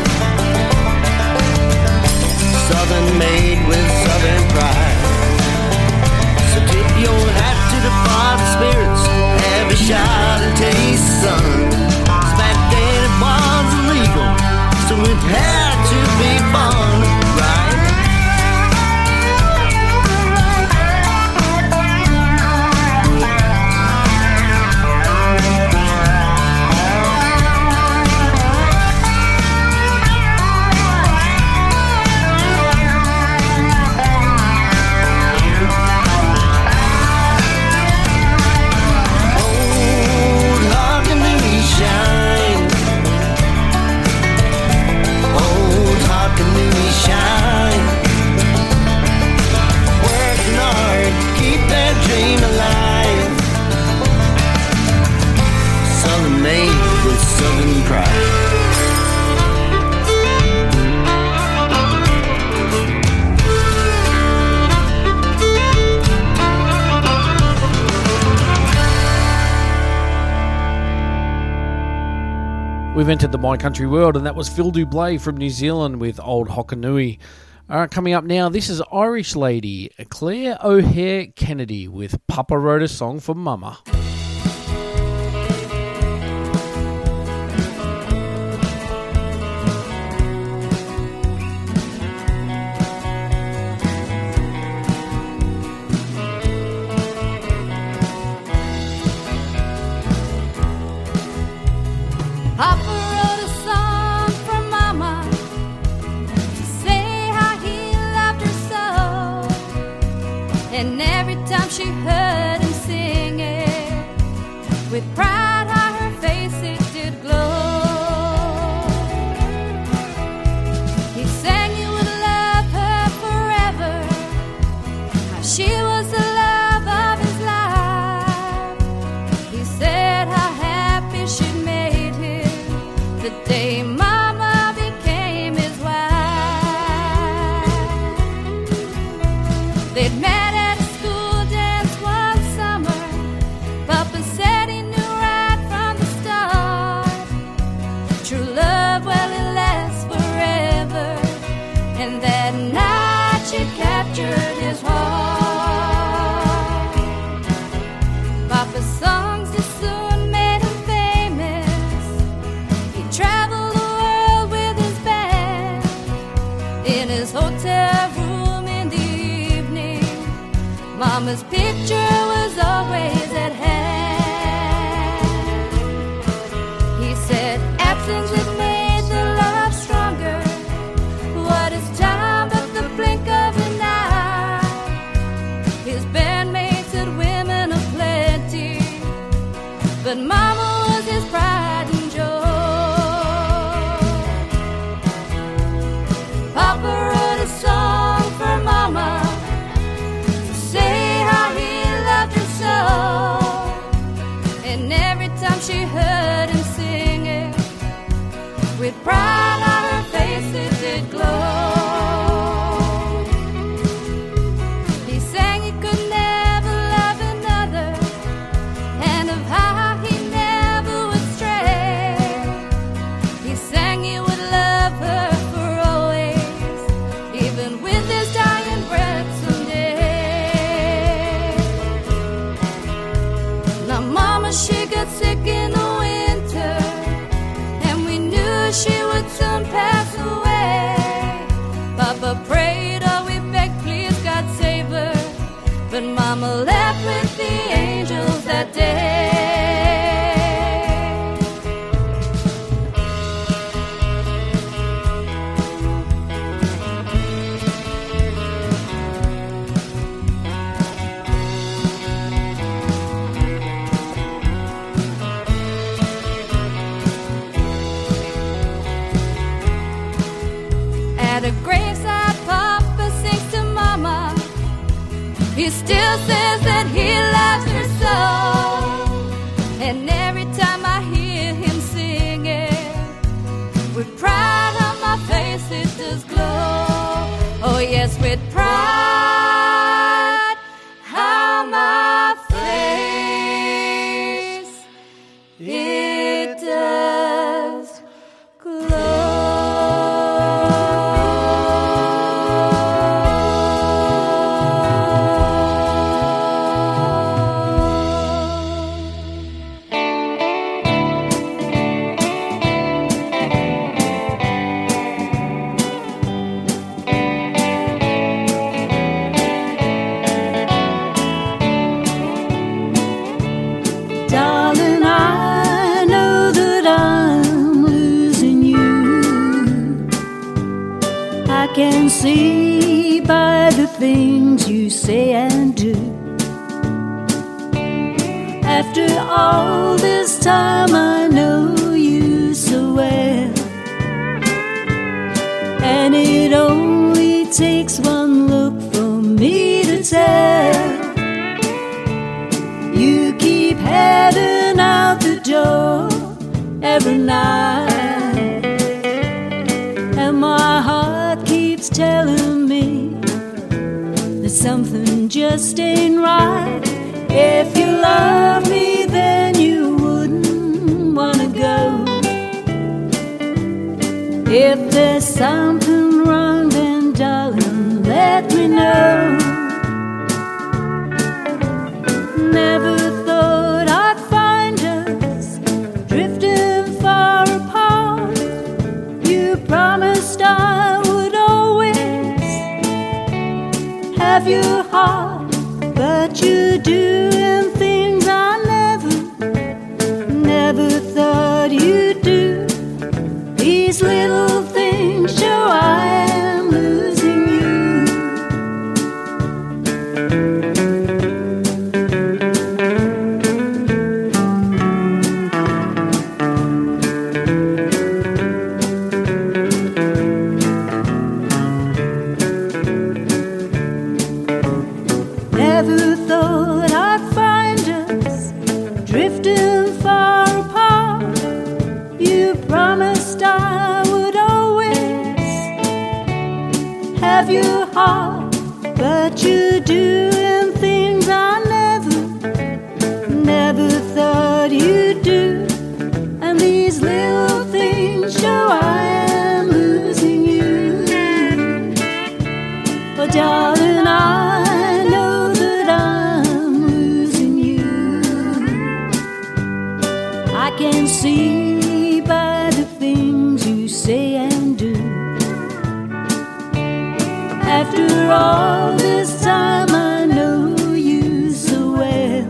We've entered the My Country World, and that was Phil Doublet from New Zealand with Old Hokanui. Uh, coming up now, this is Irish lady Claire O'Hara-Kennedy with Papa Wrote a Song for Mama. She heard him sing it with pride on her face, it did glow. He sang you would love her forever, how she was the love of his life. He said how happy she made him the day Mama became his wife. They'd met Mama's picture was always at hand. He said, absence had made the love stronger. What is time but the blink of an eye? His bandmates said women of plenty, but Mama was his pride and joy. Papa wrote a song for Mama, she heard him sing it with pride on her face, it did glow. He sang he could never love another, and of how he never would stray. He sang he would love her for always, even with his dying breath someday. Now Mama, she got sick in the winter, and we knew she would soon pass away. Papa prayed, oh we begged, please God save her, but Mama left with the angels that day. He still says that he loves her so, and every time I hear him sing it, with pride on my face it does glow. Oh yes, with pride on my face it does glow. See by the things you say and do. After all this time I know you so well, and it only takes one look for me to tell. You keep heading out the door every night, and my heart keeps telling me that something just ain't right. If you love me, then you wouldn't want to go. If there's something wrong, then darling, let me know. Never thought I'd find us drifting far apart. You promised I would always have your heart, but you're doing things I never, never thought you'd do. These little things show I am losing you. Never thought I'd find us drifting far apart. You promised I have your heart, but you're doing things I never, never thought you'd do. And these little things show I am losing you. But darling, I know that I'm losing you. I can see by the things you say and do. After all this time, I know you so well,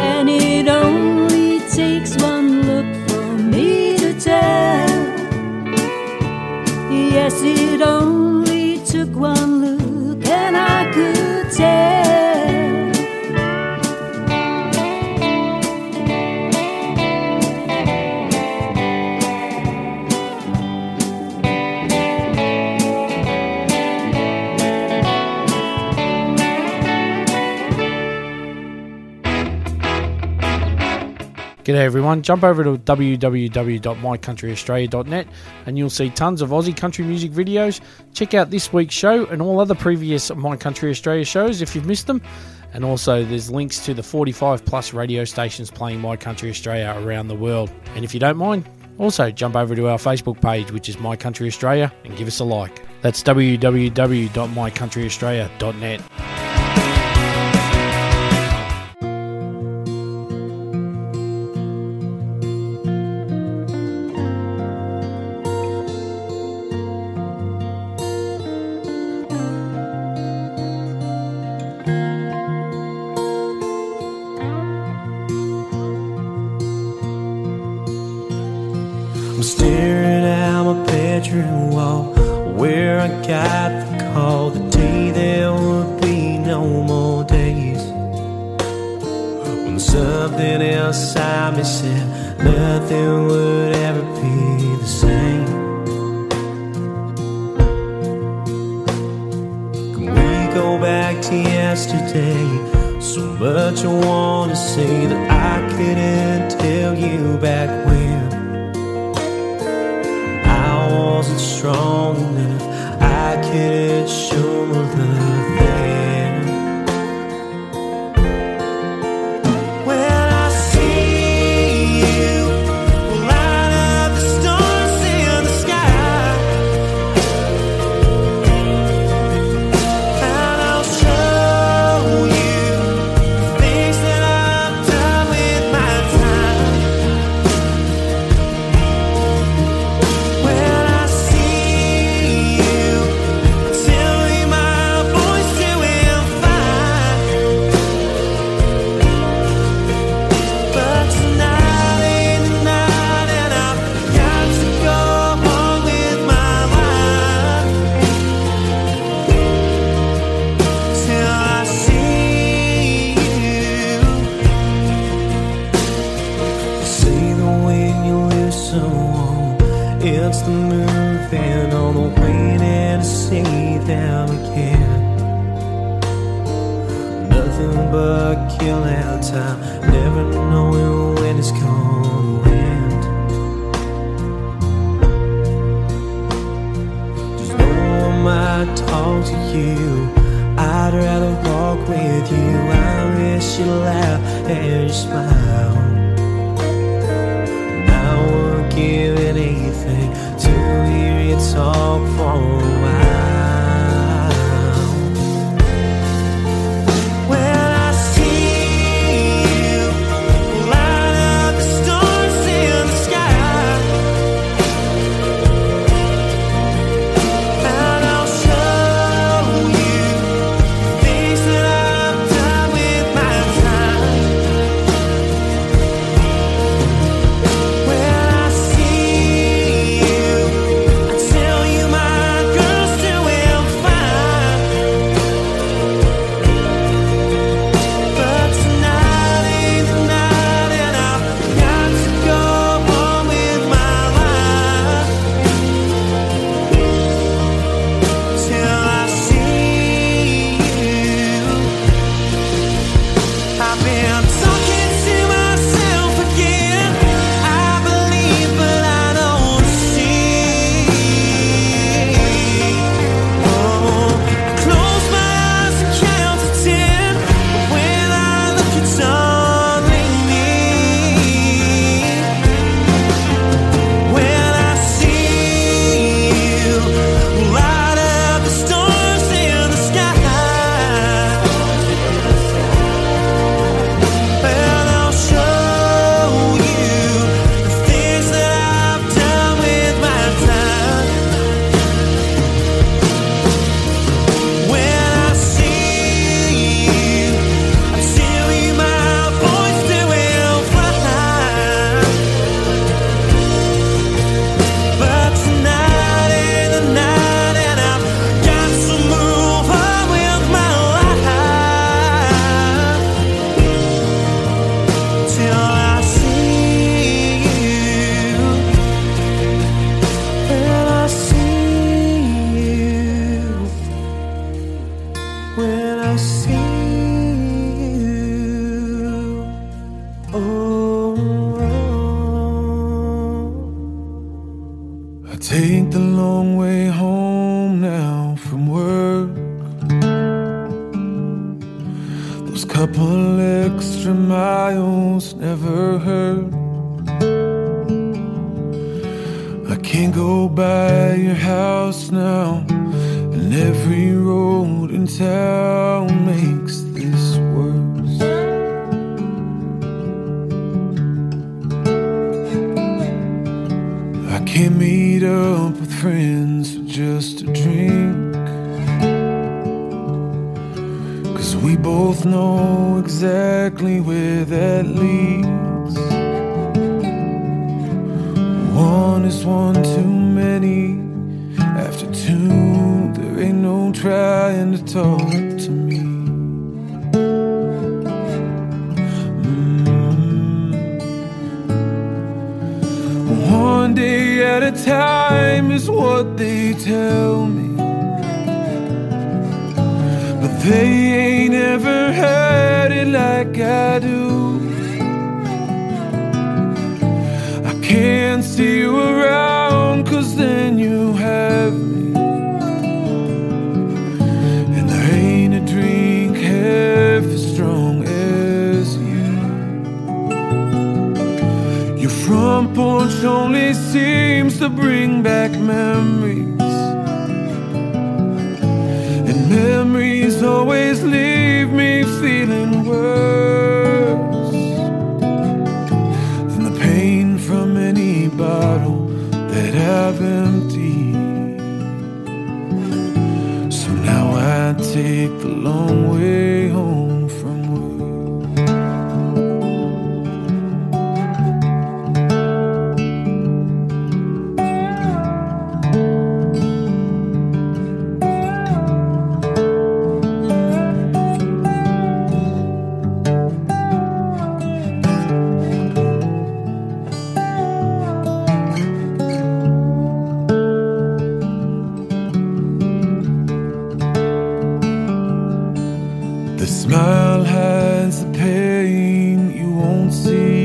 and it only takes one look for me to tell. Yes, it only took one look, and I could tell. G'day everyone, jump over to w w w dot my country australia dot net and you'll see tons of Aussie country music videos. Check out this week's show and all other previous My Country Australia shows if you've missed them. And also there's links to the forty-five plus radio stations playing My Country Australia around the world. And if you don't mind, also jump over to our Facebook page, which is My Country Australia, and give us a like. That's w w w dot my country australia dot net. Give it in. talk for a while. Well, I see you, light up the stars in the sky, and I'll show you things that I've done with my time. Well, I see you, I tell you my girl's doing fine, but tonight is the night, and I've got to go on with my life till I see you. I've been talking to myself again. I believe, but I don't see. Oh, close my eyes and count to ten. When I look, it's only me. When I see you, light up the stars in the sky, and I'll show you the things that I've done with my time. When I see you, I tell you my voice will fly, but tonight is the night, and I've got to move on with my life till I see you, and I see you, when I see you. Oh, I take the long way home now from work. Those couple extra miles never hurt. I can't go by your house now, and every road in town makes this worse. I can't meet up with friends for just a drink, cause we both know exactly where that leads. One is one too many. After two, there ain't no trying to talk to me. Mm. One day at a time is what they tell me, but they ain't ever heard it like I do. I can't see you around, cause then you have me, and there ain't a drink half as strong as you. Your front porch only seems to bring back memories, and memories always leave me feeling worse than the pain from any bottle that I've emptied. So now I take the long way home from work. The smile hides the pain you won't see.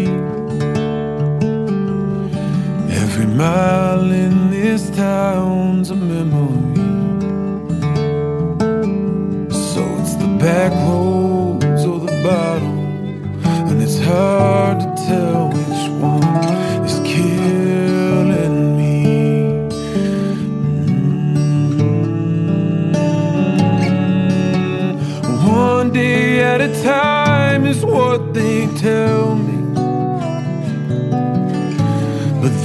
Every mile in this town's a memory. So it's the back roads or the bottle, and it's hard to tell which one is killing me. Mm.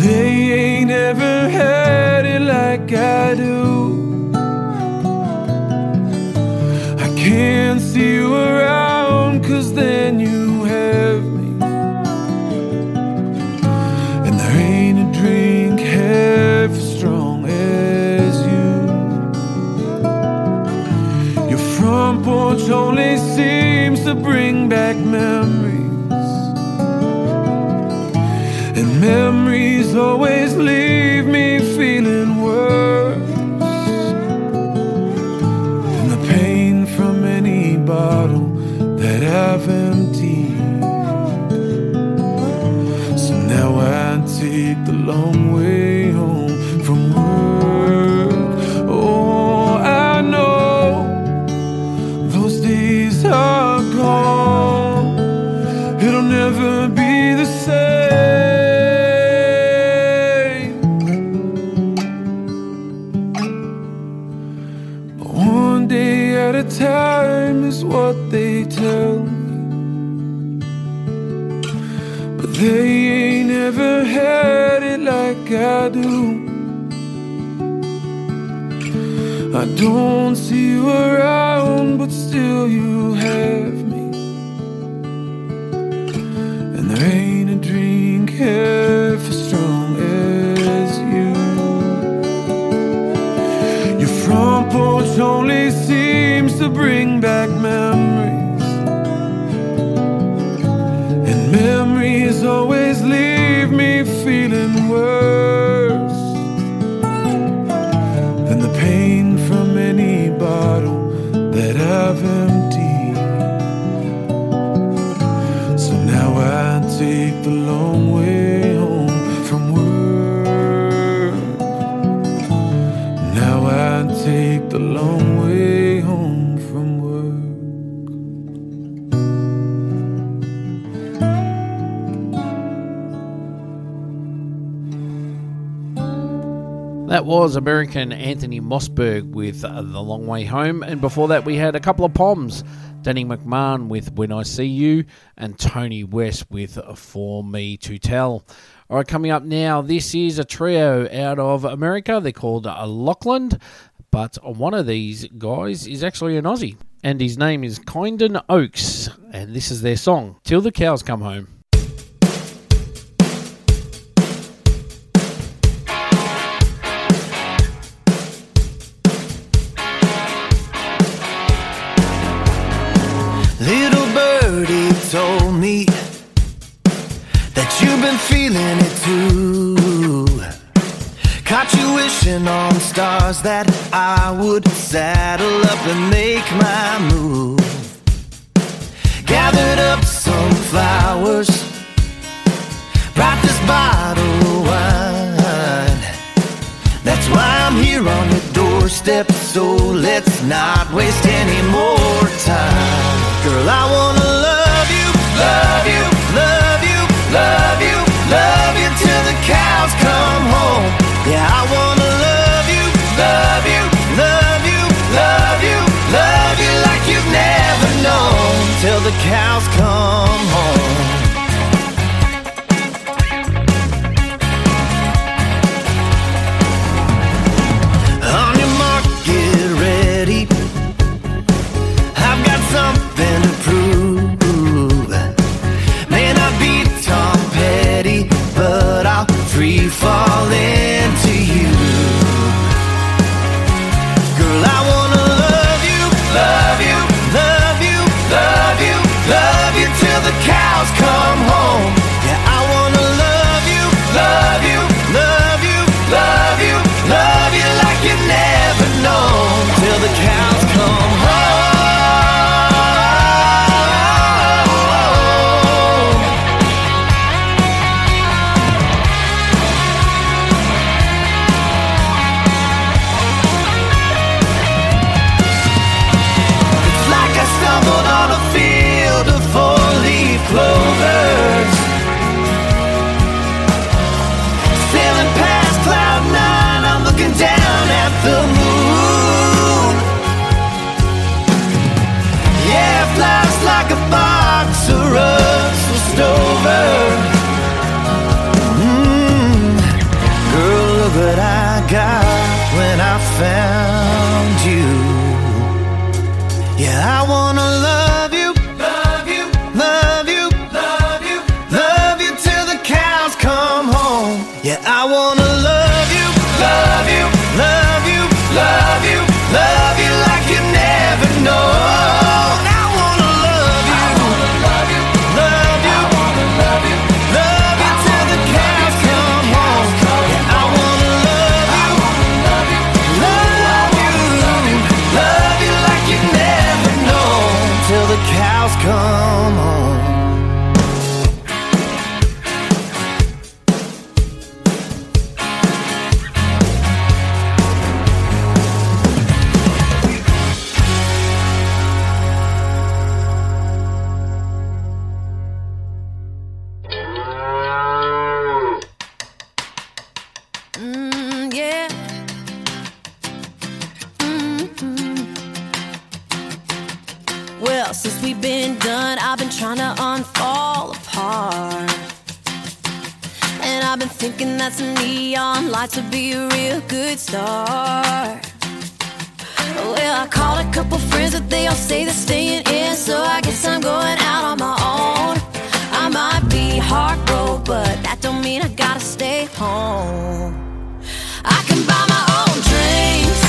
They ain't ever had it like I do. I can't see you around, cause then you have me. And there ain't a drink half as strong as you. Your front porch only seems to bring back memories, and memories always leave me feeling worse than the pain from any bottle that I've emptied. So now I take the long way home from work. Oh, I know those days are gone. It'll never be the same. Time is what they tell me, but they ain't ever had it like I do. I don't see you around, but still you have me, and there ain't a drink half as strong as you. Your front porch only sees to bring back memories, and memories always leave me feeling worse than the pain from any bottle that I've emptied. So now I take the long way home from work. Now I take the long way home. That was American Anthony Mossburg with The Long Way Home. And before that, we had a couple of Poms. Danny McMahon with When I See You and Toni West with For Me to Tell. All right, coming up now, this is a trio out of America. They're called Lockeland, but one of these guys is actually an Aussie, and his name is Kindon Oaks, and this is their song, Till the Cows Come Home. Feeling it too. Caught you wishing on stars that I would saddle up and make my move. Gathered up some flowers, brought this bottle of wine. That's why I'm here on your doorstep, so let's not waste any more time. Girl, I wanna love you, love you, love you, love you, love you till the cows come home. Yeah, I wanna love you, love you, love you, love you, love you like you've never known, till the cows come home. On your mark, get ready, I've got something to prove. But I'll free fall into you. Girl, I wanna love you, love you, love you, love you, love you till the cows come home. Yeah, I wanna love you, love you, love you, love you, love you like you've never known, till the cows come home. Clovers, sailing past cloud nine, I'm looking down at the moon. Yeah, flies like a fox or rustled stover. Mm. come home. To be a real good start. Well, I called a couple friends, but they all say they're staying in, so I guess I'm going out on my own. I might be heartbroken, but that don't mean I gotta stay home. I can buy my own drinks,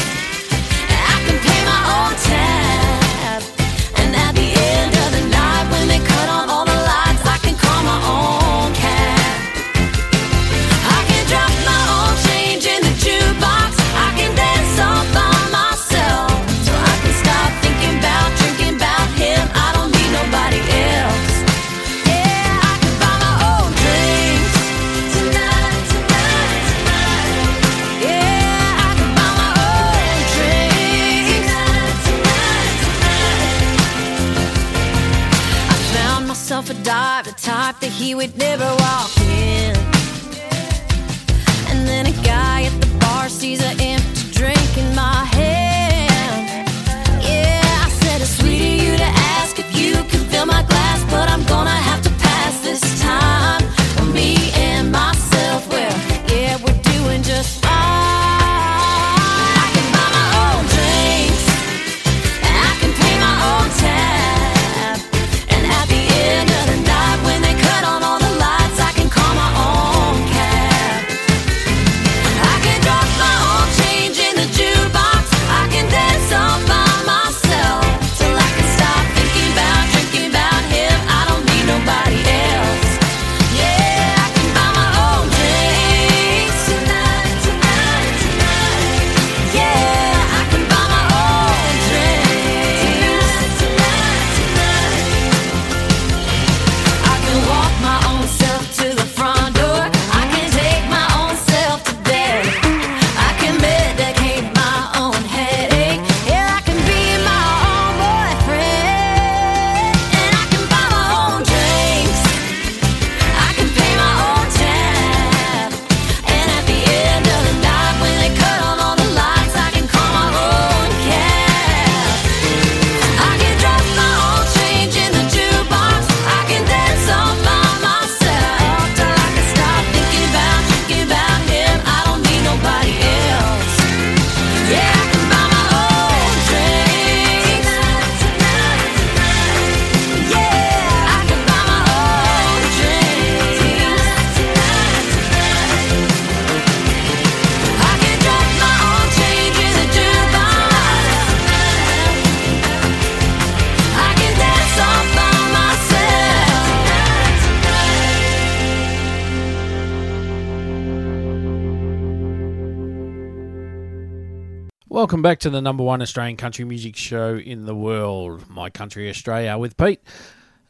and I can pay my own tab, and at the end of the night when they cut on all the lights, I can call my own cab. The type that he would never walk in. And then a guy at the bar sees an empty drink in my hand. Yeah, I said it's sweet of you to ask if you can fill my glass, but I'm gonna have to pass this time. Well, me and myself, well, yeah, we're doing just fine. Welcome back to the number one Australian country music show in the world, My Country Australia with Pete.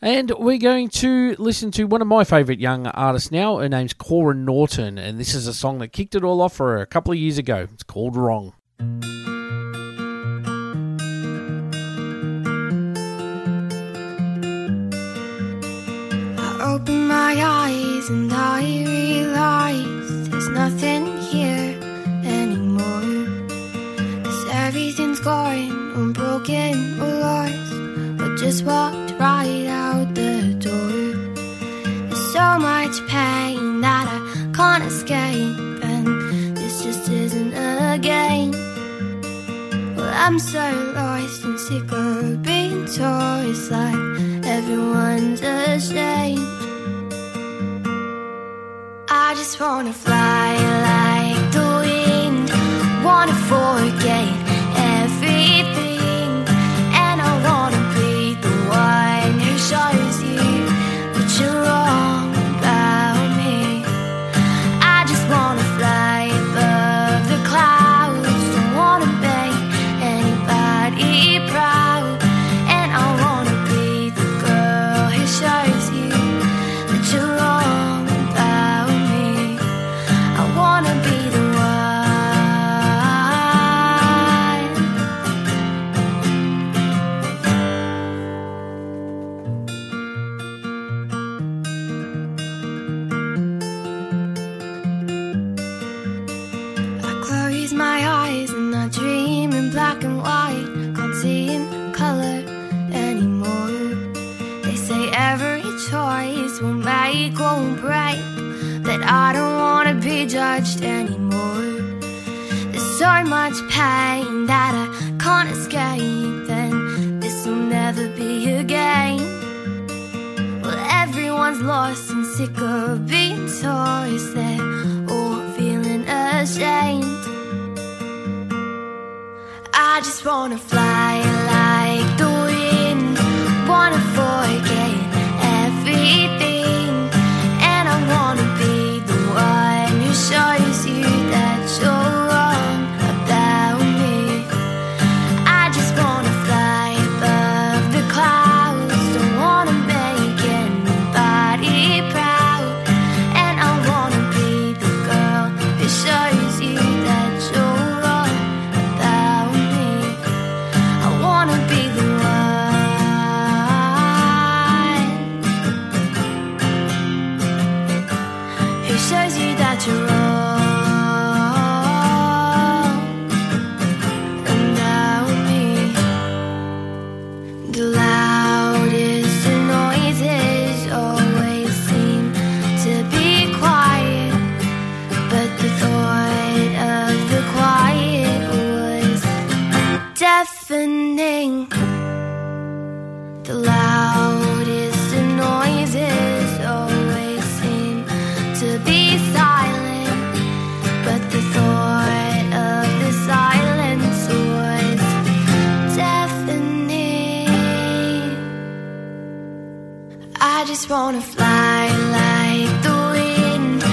And we're going to listen to one of my favourite young artists now. Her name's Kora Naughton, and this is a song that kicked it all off for her a couple of years ago. It's called Wrong. I opened my eyes and I realised there's nothing here anymore. Everything's gone, unbroken or lost. I just walked right out the door. There's so much pain that I can't escape, and this just isn't a game. Well, I'm so lost and sick of being told it's like everyone's ashamed. I just wanna fly like the wind, wanna forget everything, and I wanna be the one who shows you that you're wrong about me. I just wanna fly above the clouds, don't wanna make anybody proud, and I wanna be the girl be glowing bright, but I don't want to be judged anymore. There's so much pain that I can't escape, and this'll never be again. Well, everyone's lost and sick of being toys. They're all feeling ashamed. I just wanna fly like the wind, wanna forget everything, and I wanna be the one who shows you that you're wrong about me. I just wanna fly above the clouds, don't wanna make anybody proud, and I wanna be the girl who shows you that you're wrong about me. I wanna be the one who shows you that you're wrong. Deafening. The loudest noises always seem to be silent, but the thought of the silence was deafening. I just wanna fly like the wind,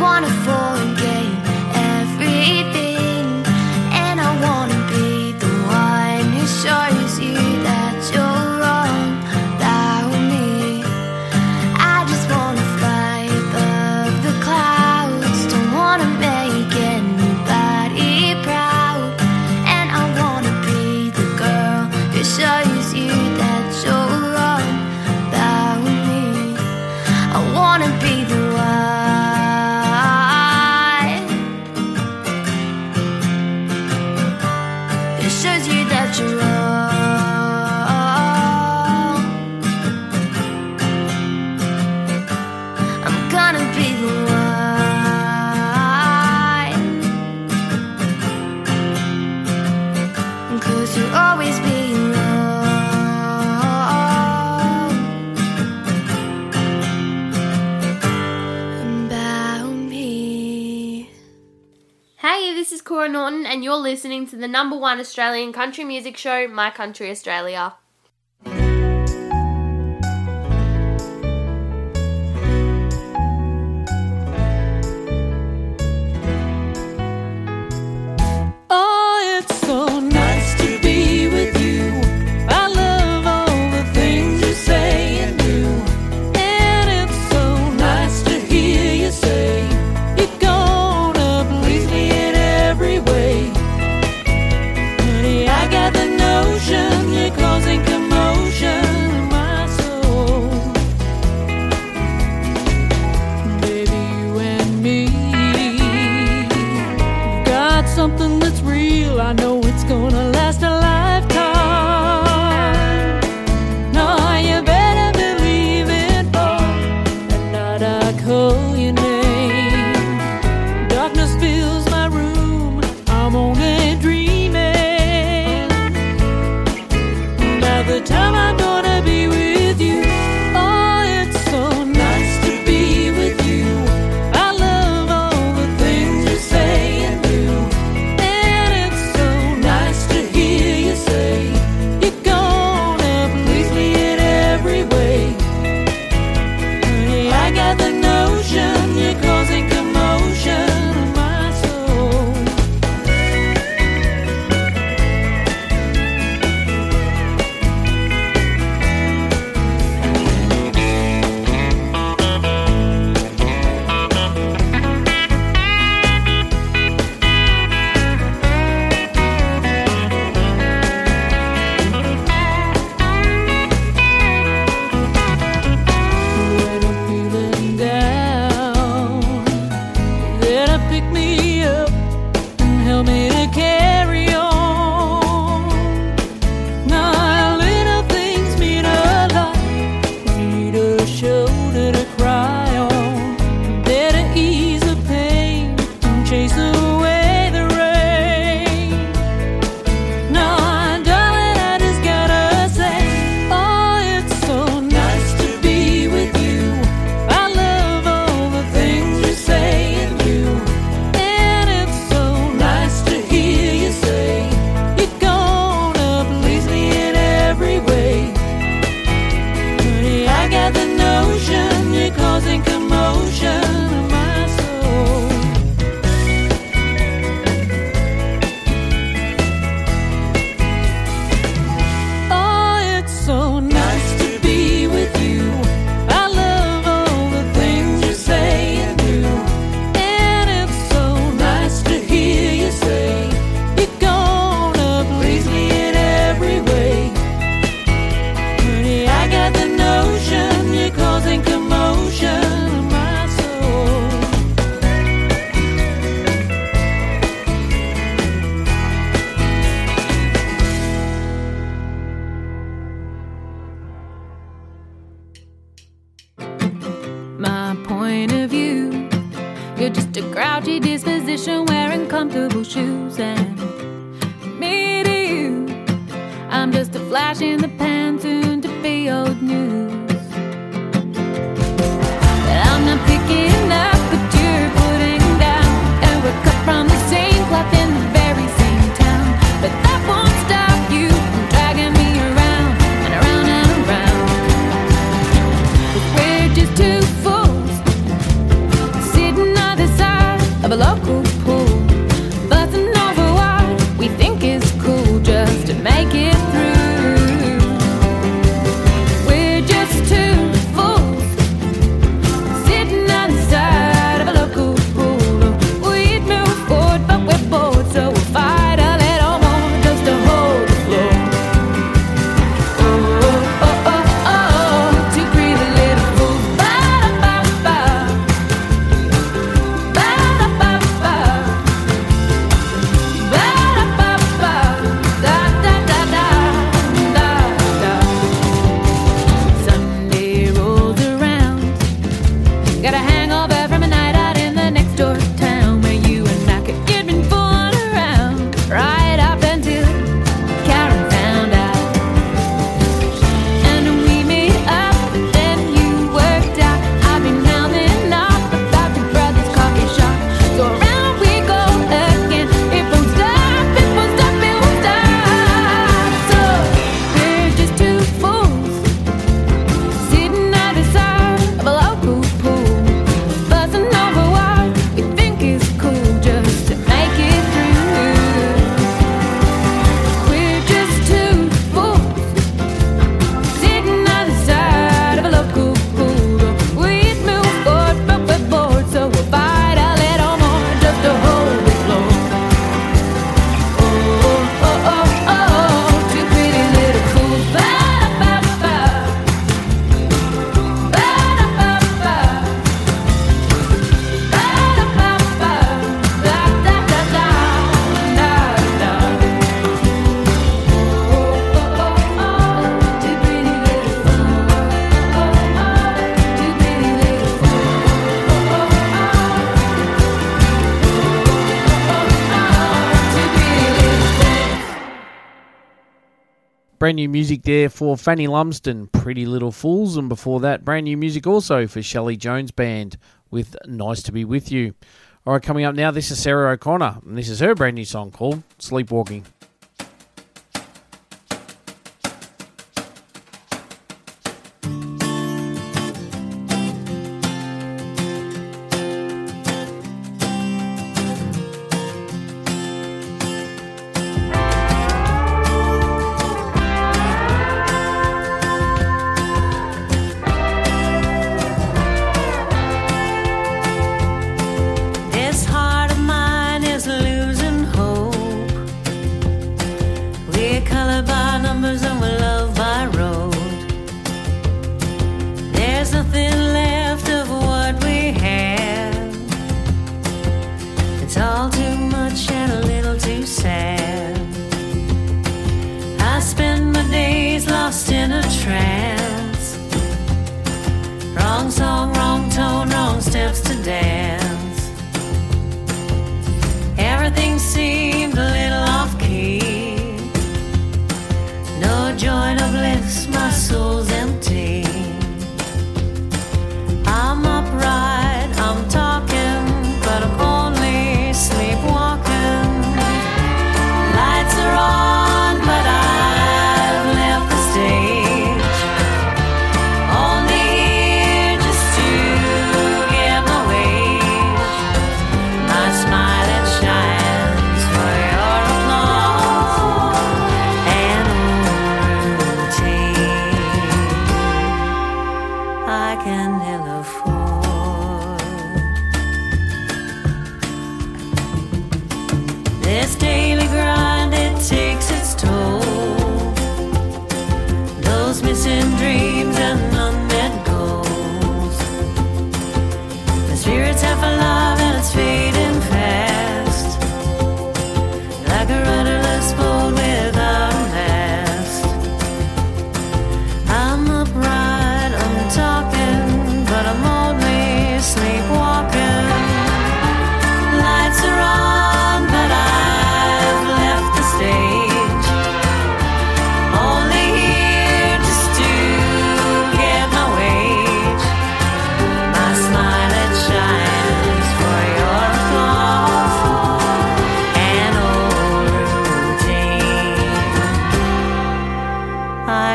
wanna forget everything. Shows you that you're wrong about me. I just wanna fly above the clouds, don't wanna make anybody proud, and I wanna be the girl who shows you that you're wrong about me. I wanna be the one who shows you that you're wrong. This is Kora Naughton and you're listening to the number one Australian country music show, My Country Australia. Oh, it's so nice to be with you. I love all the things you say and do, and it's so nice to hear you say you're gone. You're causing commotion in my soul. Baby, you and me, we've got something that's real. I know it's gonna last a lifetime. No, you better believe it, boy. At night I call your name. Darkness fills my room. I'm only dreaming. The time I'm gonna be with you. Oh, it's so nice to be with you. I love all the things you say and do, and it's so nice to flash in the pan, soon to be old news. And I'm not picking up what you're putting down, and we're cut from the same cloth in the very same town. But that won't stop you from dragging me around and around and around. 'Cause we're just two fools sitting on the side of a local pool, buzzing over what we think is cool just to make it. Brand new music there for Fanny Lumsden, Pretty Little Fools, and before that, brand new music also for Shelly Jones Band with Nice to Be With You. All right, coming up now, this is Sara O'Connor, and this is her brand new song called Sleepwalking.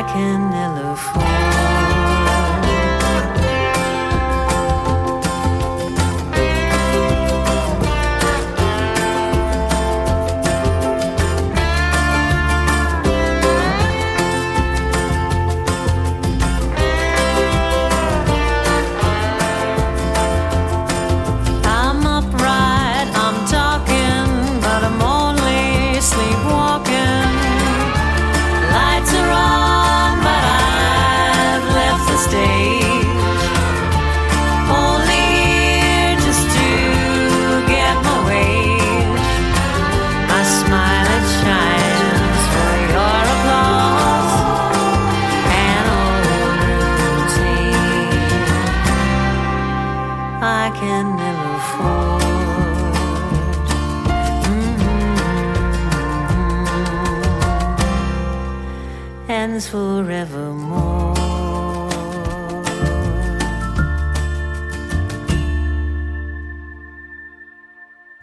like an elephant. I'm upright, I'm talking, but I'm only sleepwalking. Lights are on, but I've left the stage. Only here just to get my wage. My smile, it shines for your applause and old routine I can never afford. Mm-hmm. Ends forevermore.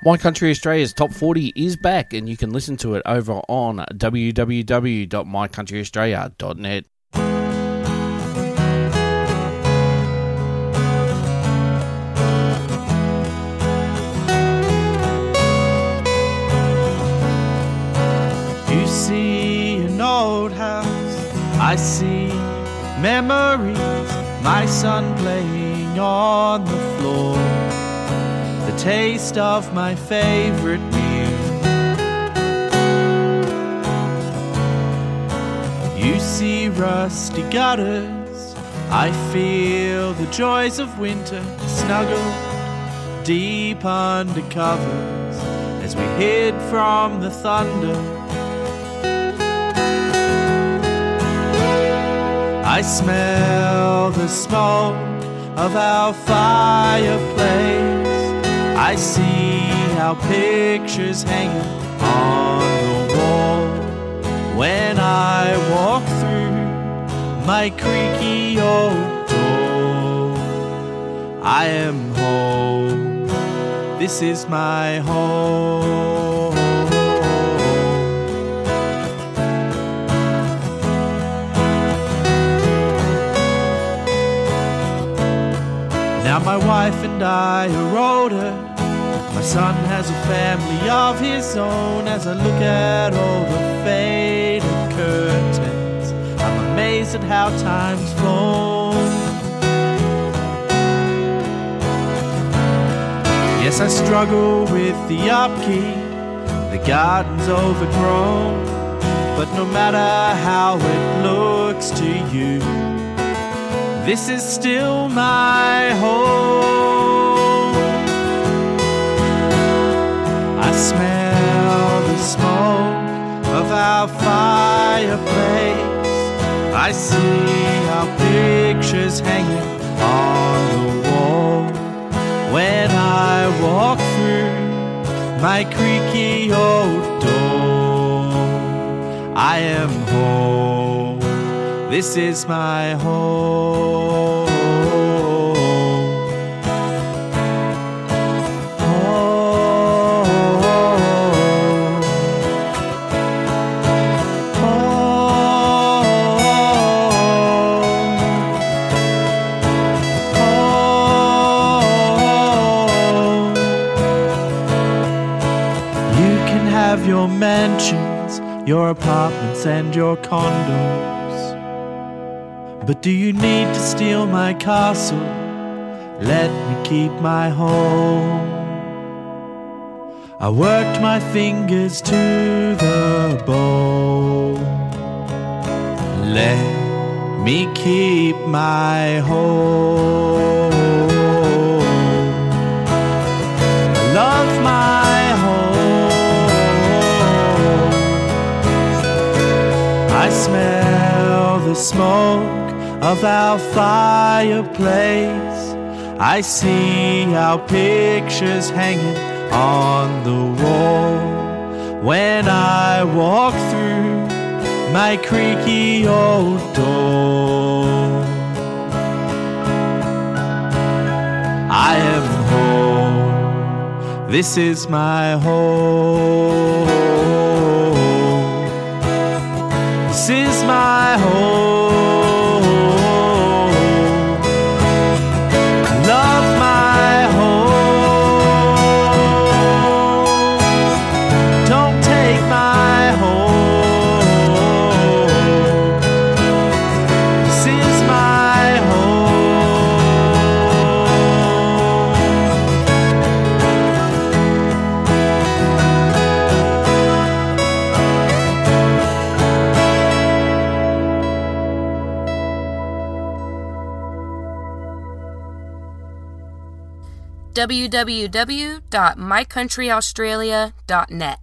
My Country Australia's Top forty is back, and you can listen to it over on w w w dot my country australia dot net. You see an old house, I see memories, my son playing on the floor, the taste of my favorite meal. You see rusty gutters, I feel the joys of winter, snuggled deep under covers as we hid from the thunder. I smell the smoke of our fireplace. I see our pictures hanging on the wall when I walk through my creaky old door. I am home. This is my home. Now my wife and I are older, my son has a family of his own. As I look at all the faded curtains, I'm amazed at how time's flown. Yes, I struggle with the upkeep, the garden's overgrown, but no matter how it looks to you, this is still my home. I smell the smoke of our fireplace. I see our pictures hanging on the wall when I walk through my creaky old door. I am home. This is my home. You can have your mansions, your apartments, and your condos. But do you need to steal my castle? Let me keep my home. I worked my fingers to the bone. Let me keep my home. I love my home. I smell the smoke of our fireplace. I see our pictures hanging on the wall when I walk through my creaky old door. I am home. This is my home. This is my home. w w w dot my country australia dot net.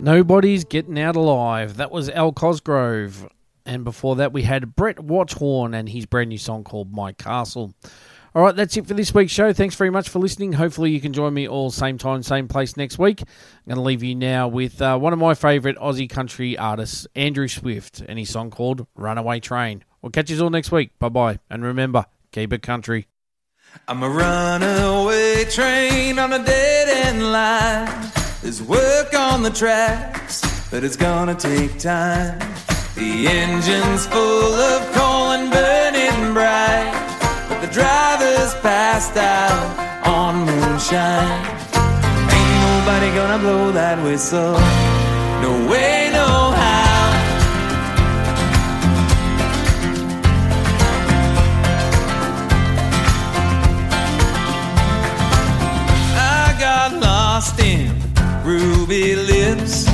Nobody's Getting Out Alive. That was El Cosgrove. And before that, we had Brett Watchorn and his brand new song called My Castle. All right, that's it for this week's show. Thanks very much for listening. Hopefully you can join me all same time, same place next week. I'm going to leave you now with uh, one of my favourite Aussie country artists, Andrew Swift, and his song called Runaway Train. We'll catch you all next week. Bye-bye. And remember, keep it country. I'm a runaway train on a dead-end line. There's work on the tracks, but it's gonna take time. The engine's full of coal and burning bright. The driver's passed out on moonshine. Ain't nobody gonna blow that whistle. No way, no how. I got lost in ruby lips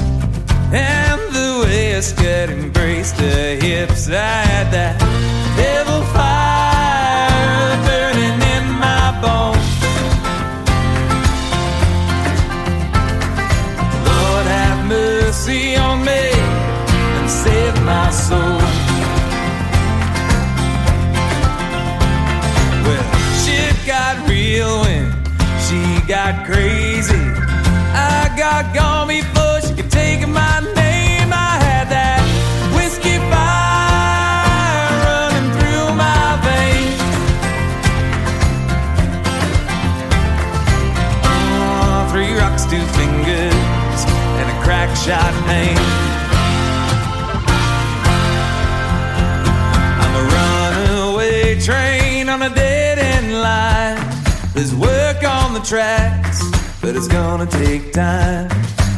and the waistcoat embraced the hips. I had that devil fire burning in my bones. Lord, have mercy on me and save my soul. Well, shit got real when she got crazy. I got gone before she could take my name. I had that whiskey fire two fingers and a crack shot pain. I'm a runaway train on a dead-end line. There's work on the tracks, but it's gonna take time.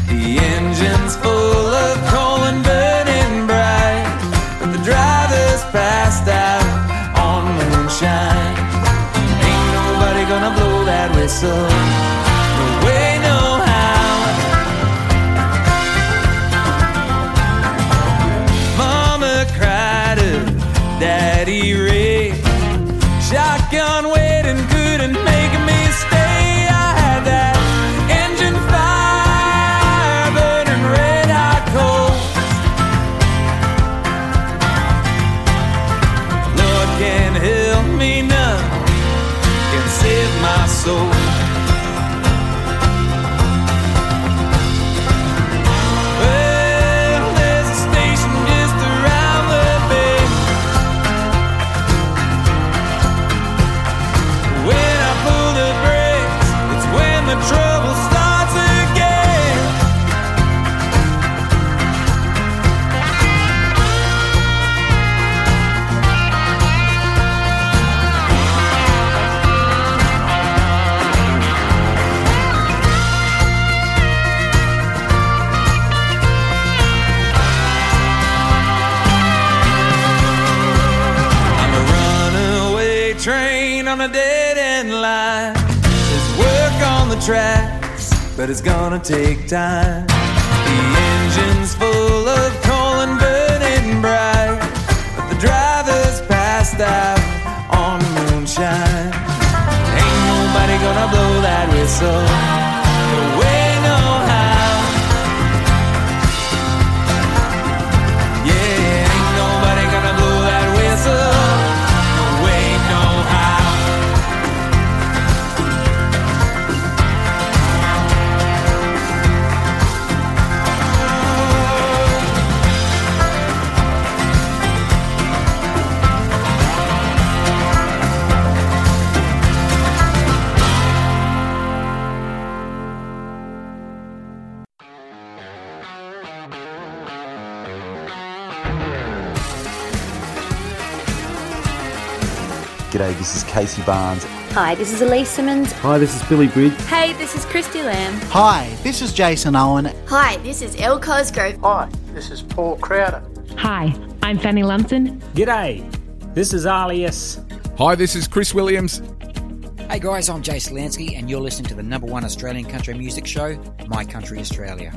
The engine's full of coal and burning bright, but the driver's passed out on moonshine. Ain't nobody gonna blow that whistle. Daddy Ray, shotgun waiting, couldn't make me stay. I had that engine fire burning red hot coals. Lord can help me now, can save my soul. Tracks, but it's gonna take time. The engine's full of coal and burning bright, but the driver's passed out on moonshine. Ain't nobody gonna blow that whistle. No way, no how. Yeah, ain't nobody gonna blow that whistle. No way, no how. G'day, this is Casey Barnes. Hi, this is Elise Simmons. Hi, this is Billy Bridge. Hey, this is Christy Lamb. Hi, this is Jason Owen. Hi, this is El Cosgrove. Hi, this is Paul Crowder. Hi, I'm Fanny Lumsden. G'day, this is Alias. Hi, this is Chris Williams. Hey guys, I'm Jay Slansky and you're listening to the number one Australian country music show, My Country Australia.